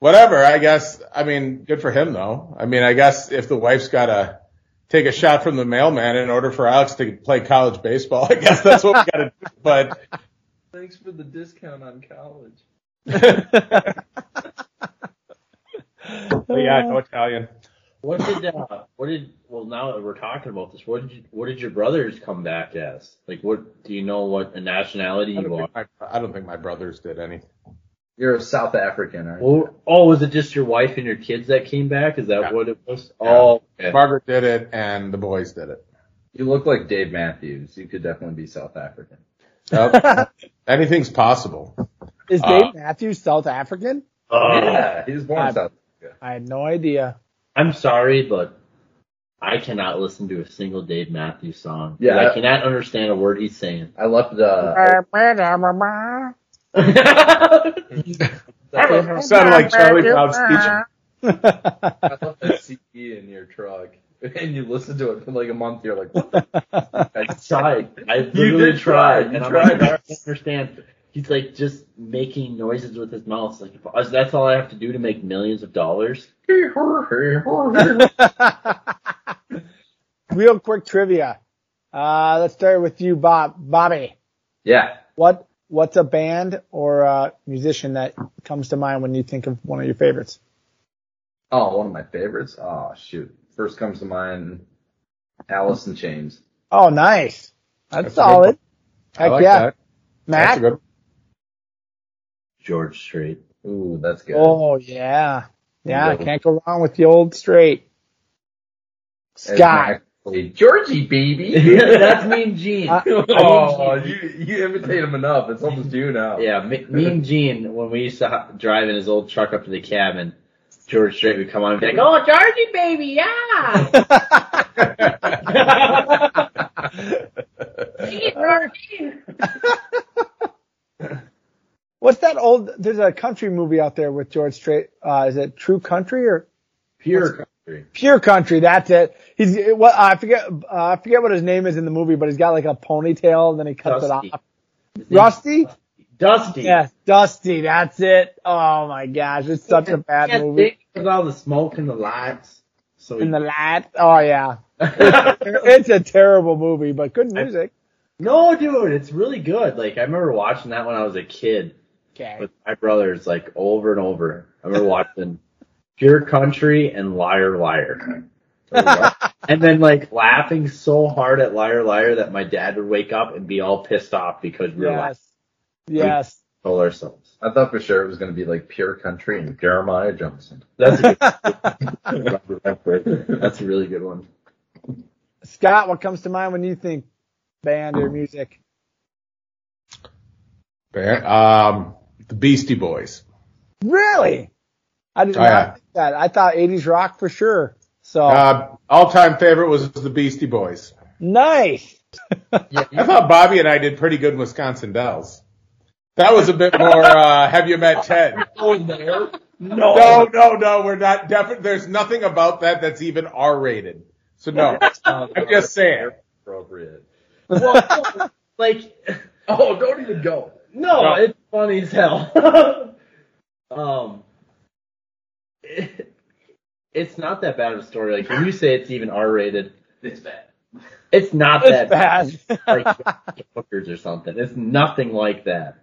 whatever, I guess. I mean, good for him though. I mean, I guess if the wife's got to take a shot from the mailman in order for Alex to play college baseball, I guess that's what we got to do. But thanks for the discount on college. But yeah, no Italian. What did uh, what did well now that we're talking about this, what did you, what did your brothers come back as? Like, what do you know what a nationality you are? My, I don't think my brothers did anything. You're a South African, aren't well, you? Oh, was it just your wife and your kids that came back? Is that yeah. what it was? Yeah. Oh, okay. Margaret did it, and the boys did it. You look like Dave Matthews. You could definitely be South African. Nope. Anything's possible. Is uh, Dave Matthews South African? Uh, yeah, he was born I, in South Africa. I had no idea. I'm sorry, but I cannot listen to a single Dave Matthews song. Yeah, I cannot understand a word he's saying. I left the. Sounded like Charlie Brown's teacher. I left that C D in your truck, and you listened to it for like a month. You're like, what the? I tried. I literally you tried. You and tried. I'm like, I don't understand. He's like just making noises with his mouth. Like, that's all I have to do to make millions of dollars. Real quick trivia. Uh, let's start with you, Bob. Bobby. Yeah. What What's a band or a musician that comes to mind when you think of one of your favorites? Oh, one of my favorites? Oh, shoot. First comes to mind, Alice in Chains. Oh, nice. That's, that's solid. Heck like yeah. That. Matt? George Strait. Ooh, that's good. Oh, yeah. Yeah, yeah, can't go wrong with the old Strait. Scott. Exactly. Georgie, baby. That's Mean Gene. Uh, oh, Mean Gene. You, you imitate him enough. It's almost you now. Yeah, Mean Gene, when we used to drive in his old truck up to the cabin, George Strait would come on and be like, oh, Georgie, baby, yeah. What's that old? There's a country movie out there with George Strait. Uh, is it True Country or Pure Country? Country. Pure Country, that's it. He's what I forget. Uh, I forget what his name is in the movie, but he's got like a ponytail, and then he cuts Dusty. it off. Rusty? Dusty. Yes, Dusty. That's it. Oh my gosh, it's such a bad movie. With all the smoke and the lights. So and the lights. Oh yeah. It's a terrible movie, but good music. I, no, dude, it's really good. Like I remember watching that when I was a kid. Okay. With my brothers, like over and over. I remember watching Pure Country and Liar Liar. And then like laughing so hard at Liar Liar that my dad would wake up and be all pissed off because we were yes. laughing. Yes. We told ourselves. I thought for sure it was going to be like Pure Country and Jeremiah Johnson. That's a good That's a really good one. Scott, what comes to mind when you think band or music? Band, um, the Beastie Boys. Really? I did oh, not yeah. think that. I thought eighties rock for sure. So uh, all-time favorite was the Beastie Boys. Nice. Yeah, I thought Bobby and I did pretty good in Wisconsin Dells. That was a bit more, uh, have you met Ted? Oh, no. No, no, no, no, we're not definitely, there's nothing about that that's even R-rated. So no, I'm just saying. Appropriate. Well, like, oh, don't even go. No, no. It's funny as hell. um, it, It's not that bad of a story. Like, when you say it's even R-rated, it's bad. It's not it's that bad. bad. Like hookers or something. It's nothing like that.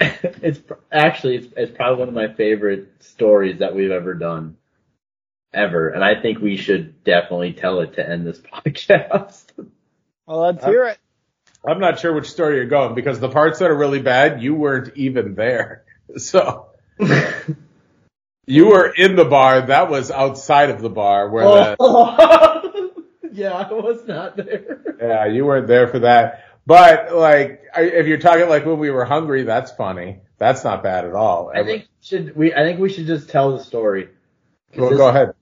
It's actually it's, it's probably one of my favorite stories that we've ever done, ever. And I think we should definitely tell it to end this podcast. Well, let's hear it. I'm not sure which story you're going because the parts that are really bad, you weren't even there. So you were in the bar. That was outside of the bar where. Oh. The, Yeah, I was not there. Yeah, you weren't there for that. But, like, if you're talking, like, when we were hungry, that's funny. That's not bad at all. I think should we I think we should just tell the story. Well, go ahead.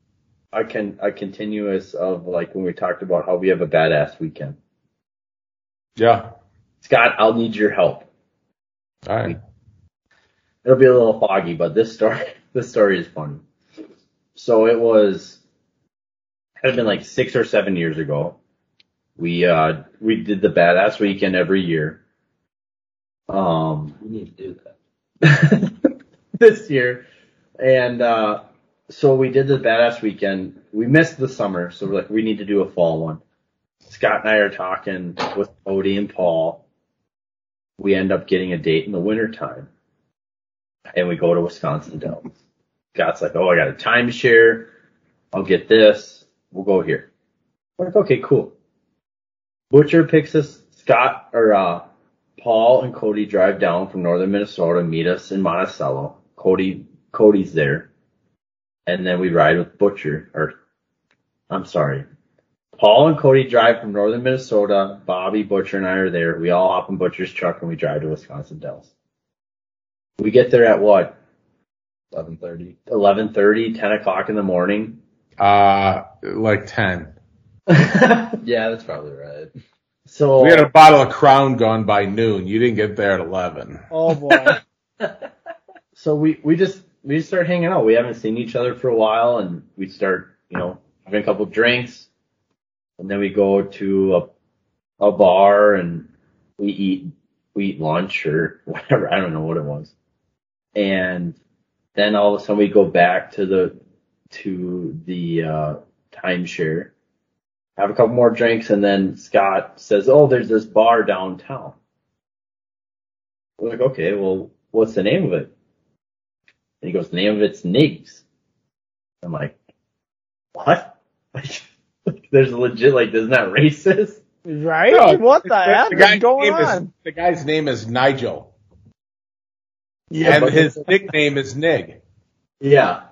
I can a continuous of, like, when we talked about how we have a badass weekend. Yeah. Scott, I'll need your help. All right. It'll be a little foggy, but this story, this story is funny. So it was... It had been like six or seven years ago. We uh we did the badass weekend every year. Um, we need to do that this year, and uh so we did the badass weekend. We missed the summer, so we're like, we need to do a fall one. Scott and I are talking with Odie and Paul. We end up getting a date in the wintertime, and we go to Wisconsin Dells. Scott's like, oh, I got a timeshare. I'll get this. We'll go here. We're like, okay, cool. Butcher picks us. Scott or uh, Paul and Cody drive down from northern Minnesota, meet us in Monticello. Cody, Cody's there, and then we ride with Butcher. Or, I'm sorry, Paul and Cody drive from northern Minnesota. Bobby, Butcher, and I are there. We all hop in Butcher's truck and we drive to Wisconsin Dells. We get there at what? Eleven thirty. Eleven thirty. Ten o'clock in the morning. Uh, like ten. Yeah, that's probably right. So we had a bottle of Crown gone by noon. You didn't get there at eleven. Oh boy. So we, we just, we just start hanging out. We haven't seen each other for a while and we start, you know, having a couple of drinks and then we go to a, a bar and we eat, we eat lunch or whatever. I don't know what it was. And then all of a sudden we go back to the, to the uh timeshare, have a couple more drinks, and then Scott says, oh, there's this bar downtown. We're like, okay, well, what's the name of it? And he goes, the name of it's Nigs. I'm like, what? There's legit, like, isn't that racist? Right? No, what the heck the is going on? Is, the guy's name is Nigel. Yeah, and his nickname is Nig. Yeah.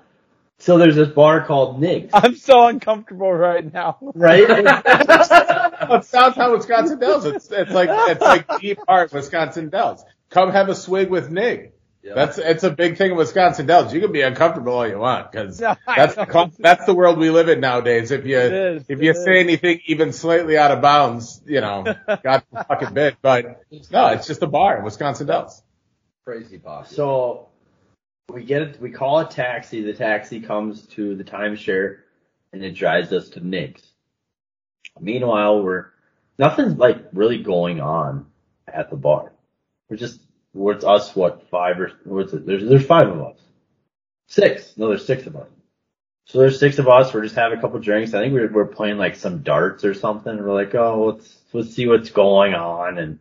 So there's this bar called Nick's. I'm so uncomfortable right now. Right? It's downtown Wisconsin Dells. It's, it's like, it's like deep heart Wisconsin Dells. Come have a swig with Nig. Yep. That's, it's a big thing in Wisconsin Dells. You can be uncomfortable all you want because no, that's, the, that's the world we live in nowadays. If you, is, if you is. say anything even slightly out of bounds, you know, got the fucking bit. But no, it's just a bar in Wisconsin Dells. Crazy boss. So, we get it. We call a taxi. The taxi comes to the timeshare and it drives us to Nick's. Meanwhile, we're nothing's like really going on at the bar. We're just we're it's us what five or what's it? There's there's five of us. Six. No, there's six of us. So there's six of us. We're just having a couple drinks. I think we're we're playing like some darts or something. We're like, oh, let's let's see what's going on and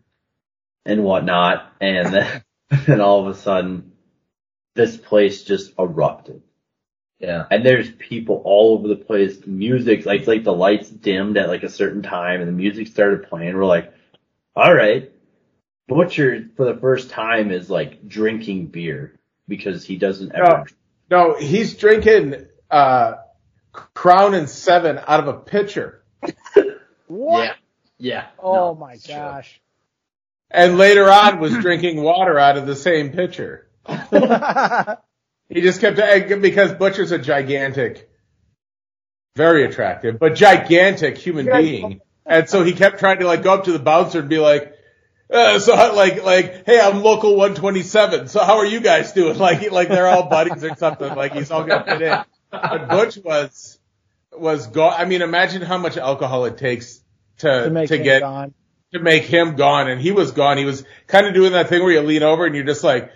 and whatnot. And then and all of a sudden, this place just erupted. Yeah. And there's people all over the place. Music, like like the lights dimmed at like a certain time, and the music started playing. We're like, all right, Butcher for the first time is like drinking beer because he doesn't ever. No, no he's drinking. Uh, Crown and Seven out of a pitcher. What? Yeah. yeah. Oh no, my sure. gosh. And later on was drinking water out of the same pitcher. He just kept, because Butcher's a gigantic, very attractive, but gigantic human being. And so he kept trying to like go up to the bouncer and be like, Uh, so like, like, hey, I'm local one twenty-seven. So how are you guys doing? Like, like they're all buddies or something. Like he's all gonna fit in. But Butch was, was gone. I mean, imagine how much alcohol it takes to, to, make to get, gone. to make him gone. And he was gone. He was kind of doing that thing where you lean over and you're just like,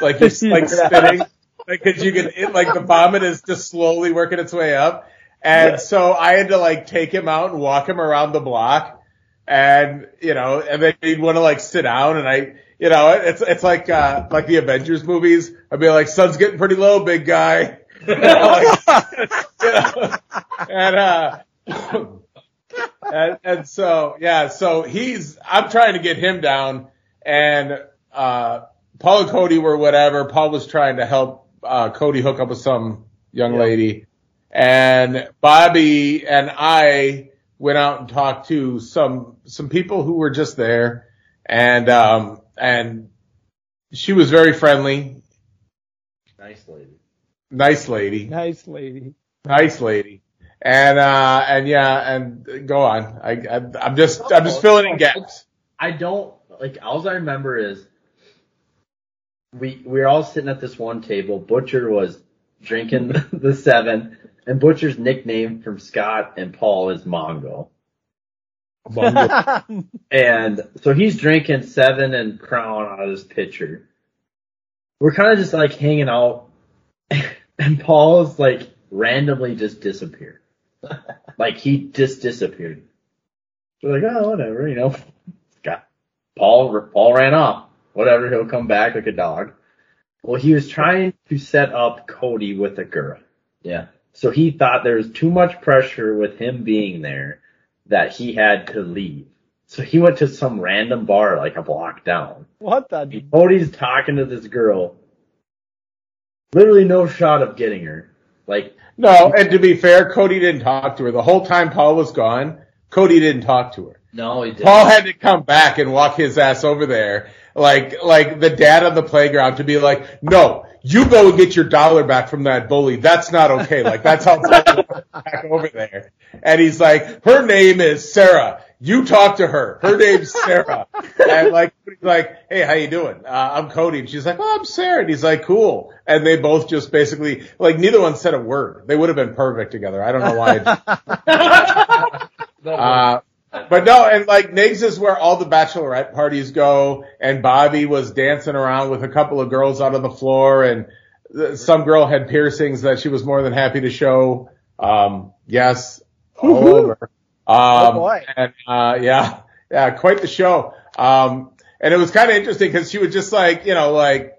like, you're like spinning. Like, cause you can, it, like the vomit is just slowly working its way up. And yeah. so I had to like take him out and walk him around the block. And, you know, and then he'd want to like sit down and I, you know, it's, it's like, uh, like the Avengers movies. I'd be like, sun's getting pretty low, big guy. You know, like, you know, and, uh, and, and so, yeah, so he's, I'm trying to get him down and, uh, Paul and Cody were whatever. Paul was trying to help, uh, Cody hook up with some young yeah. lady and Bobby and I, went out and talked to some, some people who were just there and, um, and she was very friendly. Nice lady. Nice lady. Nice lady. Nice lady. And, uh, and yeah, and go on. I, I I'm just, I'm just filling in gaps. I don't, like, all I remember is we, we were all sitting at this one table. Butcher was drinking the Seven. And Butcher's nickname from Scott and Paul is Mongo. Mongo. And so he's drinking Seven and Crown out of this pitcher. We're kind of just like hanging out. And Paul's like randomly just disappeared. Like he just disappeared. We're like, oh, whatever, you know. Scott. Paul, Paul ran off. Whatever, he'll come back like a dog. Well, he was trying to set up Cody with a girl. Yeah. So he thought there was too much pressure with him being there that he had to leave. So he went to some random bar like a block down. What the? Cody's talking to this girl. Literally no shot of getting her. Like no, and to be fair, Cody didn't talk to her. The whole time Paul was gone, Cody didn't talk to her. No, he didn't. Paul had to come back and walk his ass over there like like the dad on the playground to be like, no. You go and get your dollar back from that bully. That's not okay. Like, that's how back over there. And he's like, her name is Sarah. You talk to her. Her name's Sarah. And like, he's like, hey, how you doing? Uh, I'm Cody. And she's like, oh, I'm Sarah. And he's like, cool. And they both just basically, like, neither one said a word. They would have been perfect together. I don't know why. uh, But no, and like Niggs is where all the bachelorette parties go, and Bobby was dancing around with a couple of girls out on the floor, and th- some girl had piercings that she was more than happy to show. Um, yes, all Woo-hoo. over. Um, oh boy. And, uh, yeah, yeah, quite the show. Um, and it was kind of interesting because she was just like, you know, like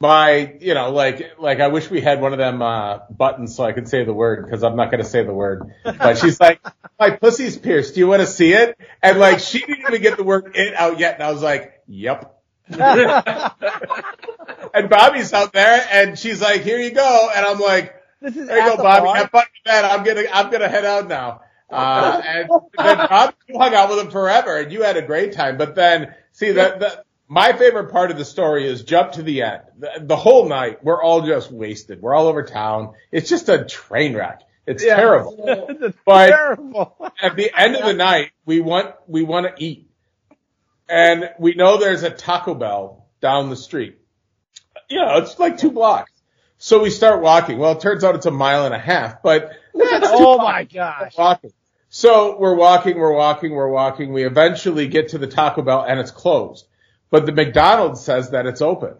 my, you know, like, like I wish we had one of them, uh, buttons so I could say the word because I'm not going to say the word, but she's like, my pussy's pierced. Do you want to see it? And like, she didn't even get the word it out yet. And I was like, yep. And Bobby's out there and she's like, here you go. And I'm like, this is there you go, the Bobby. Have fun with that. I'm going to, I'm going to head out now. Uh, and then Bobby hung out with him forever and you had a great time. But then see that, that, my favorite part of the story is jump to the end. The, the whole night, we're all just wasted. We're all over town. It's just a train wreck. It's yeah, terrible. It's, it's but terrible. At the end of the night, we want we want to eat. And we know there's a Taco Bell down the street. Yeah, it's like two blocks. So we start walking. Well, it turns out it's a mile and a half, but that's oh my gosh. Walking. So we're walking, we're walking, we're walking. We eventually get to the Taco Bell and it's closed, but the McDonald's says that it's open.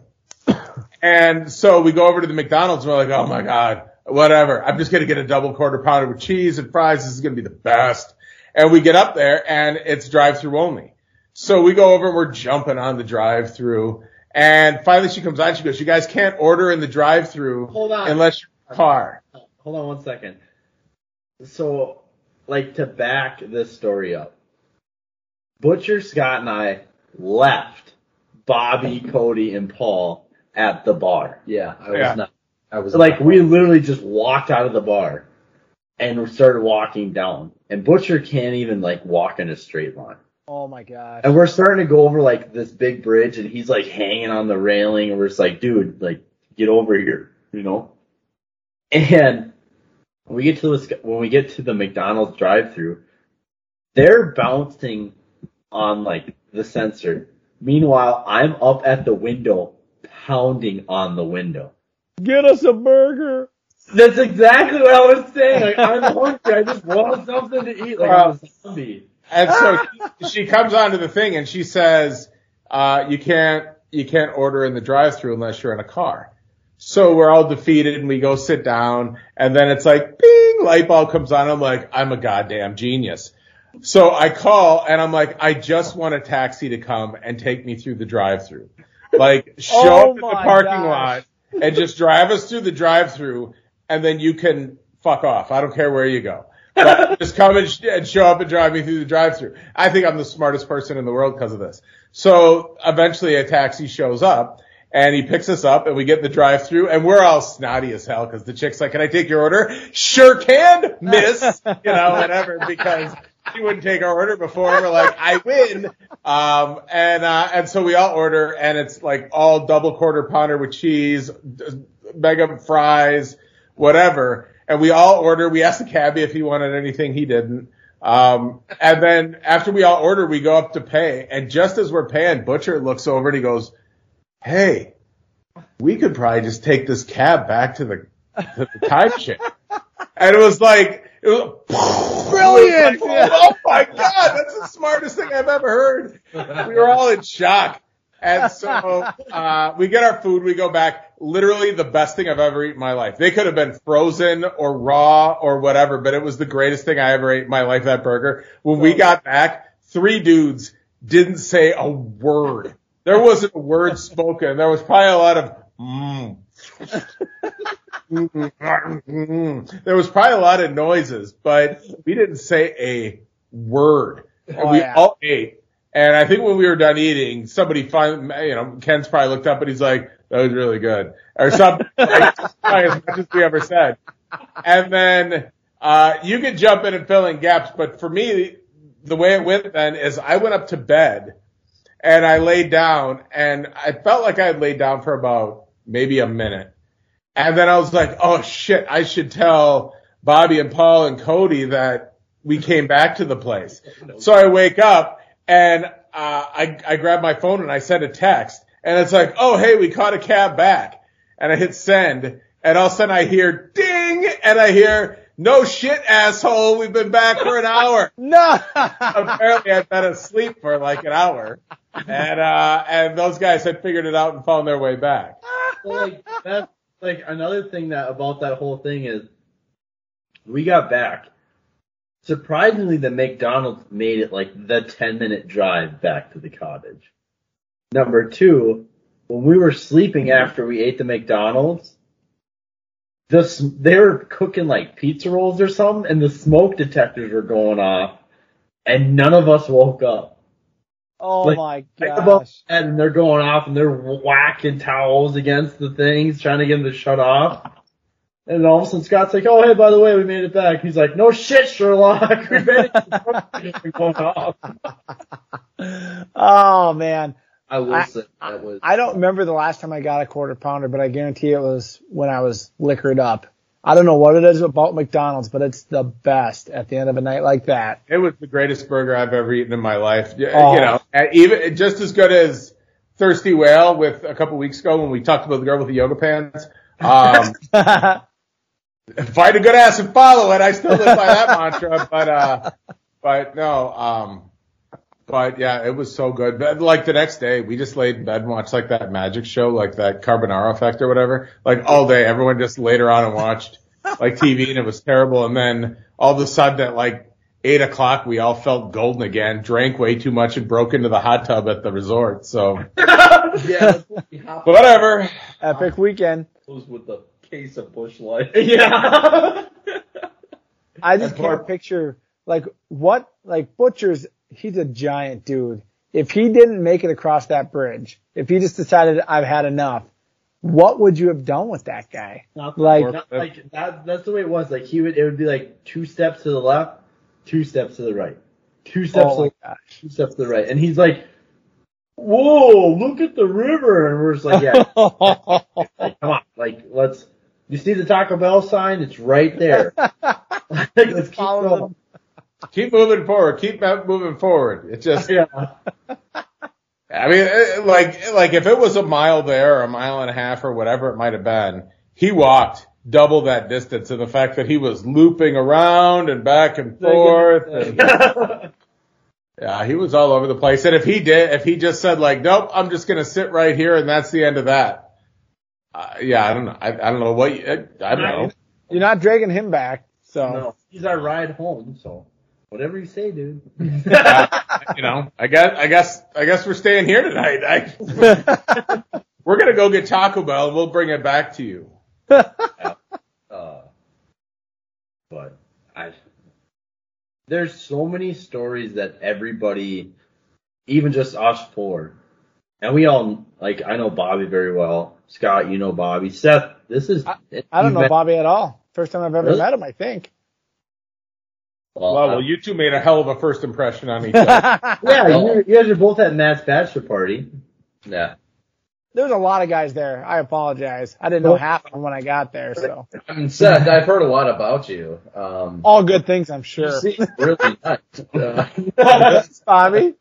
And so we go over to the McDonald's and we're like, oh my God, whatever. I'm just going to get a double quarter pounder with cheese and fries. This is going to be the best. And we get up there and it's drive through only. So we go over and we're jumping on the drive through. And finally she comes on, she goes, you guys can't order in the drive through unless you're in the car. Hold on one second. So, like, to back this story up, Butcher, Scott, and I left Bobby, Cody, and Paul at the bar. Yeah, I was yeah. not. I was like, we literally just walked out of the bar and started walking down. And Butcher can't even, like, walk in a straight line. Oh, my gosh. And we're starting to go over, like, this big bridge, and he's, like, hanging on the railing, and we're just like, dude, like, get over here, you know? And when we get to this, when we get to the McDonald's drive-thru, they're bouncing on, like, the sensor. Meanwhile, I'm up at the window, pounding on the window. Get us a burger! That's exactly what I was saying. Like, I'm hungry. I just want something to eat. Like, I'm a zombie. And so she comes onto the thing and she says, uh, you can't, you can't order in the drive-thru unless you're in a car. So we're all defeated and we go sit down and then it's like, bing, light bulb comes on. I'm like, I'm a goddamn genius. So I call and I'm like, I just want a taxi to come and take me through the drive-thru. Like, show oh up at the parking gosh. lot and just drive us through the drive-thru and then you can fuck off. I don't care where you go. But just come and, sh- and show up and drive me through the drive-thru. I think I'm the smartest person in the world because of this. So eventually a taxi shows up, and he picks us up, and we get in the drive-thru, and we're all snotty as hell because the chick's like, can I take your order? Sure can, miss, you know, whatever, because she wouldn't take our order before. We're like, I win. Um, and uh, and so we all order, and it's like all double quarter pounder with cheese, mega fries, whatever. And we all order. We asked the cabbie if he wanted anything. He didn't. Um, and then after we all order, we go up to pay. And just as we're paying, Butcher looks over and he goes, hey, we could probably just take this cab back to the, to the timeshare. And it was like, it was brilliant. It was like, oh my God, that's the smartest thing I've ever heard. We were all in shock. And so, uh, we get our food, we go back, literally the best thing I've ever eaten in my life. They could have been frozen or raw or whatever, but it was the greatest thing I ever ate in my life, that burger. When we got back, three dudes didn't say a word. There wasn't a word spoken. There was probably a lot of, mm. There was probably a lot of noises, but we didn't say a word. And oh, we yeah. all ate. And I think when we were done eating, somebody finally, you know, Ken's probably looked up and he's like, that was really good. Or something, like, probably as much as we ever said. And then, uh, you could jump in and fill in gaps. But for me, the way it went then is I went up to bed and I laid down and I felt like I had laid down for about maybe a minute. And then I was like, oh shit, I should tell Bobby and Paul and Cody that we came back to the place. So I wake up. And, uh, I, I grabbed my phone and I sent a text and it's like, oh, hey, we caught a cab back, and I hit send and all of a sudden I hear ding and I hear, no shit, asshole. We've been back for an hour. No. Apparently I'd been asleep for like an hour and, uh, and those guys had figured it out and found their way back. Well, like, that's like another thing that about that whole thing is we got back. Surprisingly, the McDonald's made it like the ten-minute drive back to the cottage. Number two, when we were sleeping after we ate the McDonald's, this, they were cooking like pizza rolls or something, and the smoke detectors were going off, and none of us woke up. Oh, like, my gosh. And they're going off, and they're whacking towels against the things, trying to get them to shut off. And all of a sudden, Scott's like, oh, hey, by the way, we made it back. He's like, no shit, Sherlock. We made it. Oh, man. I will say that was. I don't remember the last time I got a quarter pounder, but I guarantee it was when I was liquored up. I don't know what it is about McDonald's, but it's the best at the end of a night like that. It was the greatest burger I've ever eaten in my life. Oh. You know, even just as good as Thirsty Whale with a couple weeks ago when we talked about the girl with the yoga pants. Um, find a good ass and follow it. I still live by that mantra, but, uh, but no, um, but yeah, it was so good. But like the next day, we just laid in bed and watched like that magic show, like that Carbonara Effect or whatever, like all day. Everyone just laid around and watched like T V and it was terrible. And then all of a sudden at like eight o'clock, we all felt golden again, drank way too much and broke into the hot tub at the resort. So yeah, but whatever. Epic weekend. Close with the case of Bush Light. Yeah. I just can't picture like what, like Butcher's, he's a giant dude. If he didn't make it across that bridge, if he just decided I've had enough, what would you have done with that guy? Not like, not like that, that's the way it was. Like he would, it would be like two steps to the left, two steps to the right, two steps, oh to the left, two steps to the right. And he's like, whoa, look at the river. And we're just like, yeah, like, come on. Like let's, you see the Taco Bell sign? It's right there. Like, let's keep going. Keep moving forward. Keep moving forward. It's just, yeah. I mean, it, like, like if it was a mile there or a mile and a half or whatever it might have been, he walked double that distance. And the fact that he was looping around and back and forth, and, yeah, he was all over the place. And if he did, if he just said like, nope, I'm just going to sit right here and that's the end of that. Uh, yeah, I don't know. I, I don't know what. You, I, I don't know. You're not dragging him back, so no, he's our ride home, so. Whatever you say, dude. uh, you know, I guess, I guess, I guess we're staying here tonight. I, we're gonna go get Taco Bell, and we'll bring it back to you. Yeah. Uh, but I, there's so many stories that everybody, even just us four, and we all like. I know Bobby very well. Scott, you know Bobby. Seth, this is. I, I don't know met- Bobby at all. First time I've ever really? met him, I think. Well, wow, well, you two made a hell of a first impression on each other. Yeah, you, you guys are both at Matt's bachelor party. Yeah. There's a lot of guys there. I apologize. I didn't know half of them when I got there, so. I mean, Seth, I've heard a lot about you. Um, All good things, I'm sure. Really nice. Uh, Thanks, Bobby.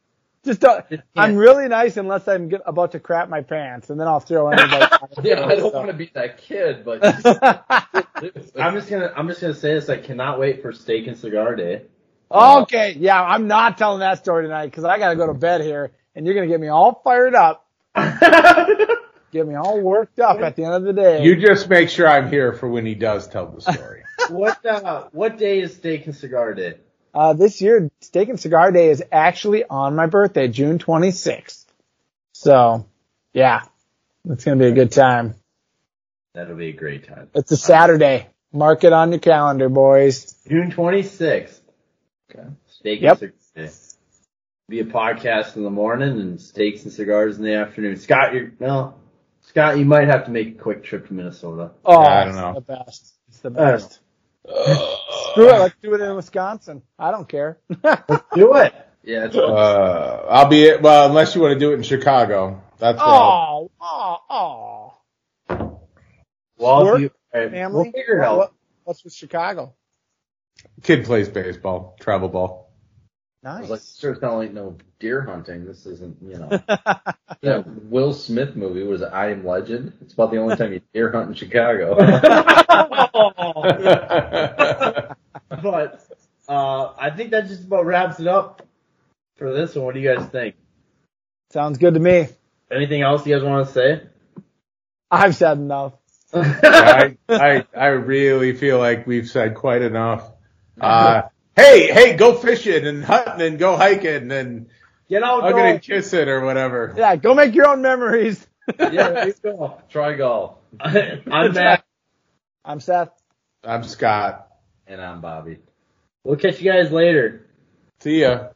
Just don't, I'm really nice unless I'm get, about to crap my pants, and then I'll throw anybody. Yeah, I don't so. want to be that kid, but just, I'm just gonna I'm just gonna say this. I cannot wait for Steak and Cigar Day. Okay, uh, yeah, I'm not telling that story tonight because I gotta go to bed here, and you're gonna get me all fired up, get me all worked up at the end of the day. You just make sure I'm here for when he does tell the story. What uh, what day is Steak and Cigar Day? Uh, this year, Steak and Cigar Day is actually on my birthday, June twenty-sixth. So, yeah, it's going to be a good time. That'll be a great time. It's a Saturday. Mark it on your calendar, boys. June twenty-sixth. Okay. Steak yep. and Cigar Day. Be a podcast in the morning and steaks and cigars in the afternoon. Scott, you're, no, Scott, you might have to make a quick trip to Minnesota. Oh, yeah, I don't know. It's the best. It's the best. Uh, Screw it, let's do it in Wisconsin. I don't care. Let's do it. Yeah, it's uh, I'll be it. Well, unless you want to do it in Chicago, that's oh, oh, oh. Well, Work, you, right, family. We'll figure it out. What, what's with Chicago? Kid plays baseball, travel ball. Nice. Like, sure, it's not like no deer hunting. This isn't, you know. Yeah, Will Smith movie was I Am Legend. It's about the only time you deer hunt in Chicago. But uh, I think that just about wraps it up for this one. What do you guys think? Sounds good to me. Anything else you guys want to say? I've said enough. Yeah, I, I I really feel like we've said quite enough. Uh, hey, hey, go fishing and hunting and go hiking and get out, go and kiss it or whatever. Yeah, go make your own memories. Yeah, go. Try golf. I'm Matt. I'm Seth. I'm Scott. And I'm Bobby. We'll catch you guys later. See ya.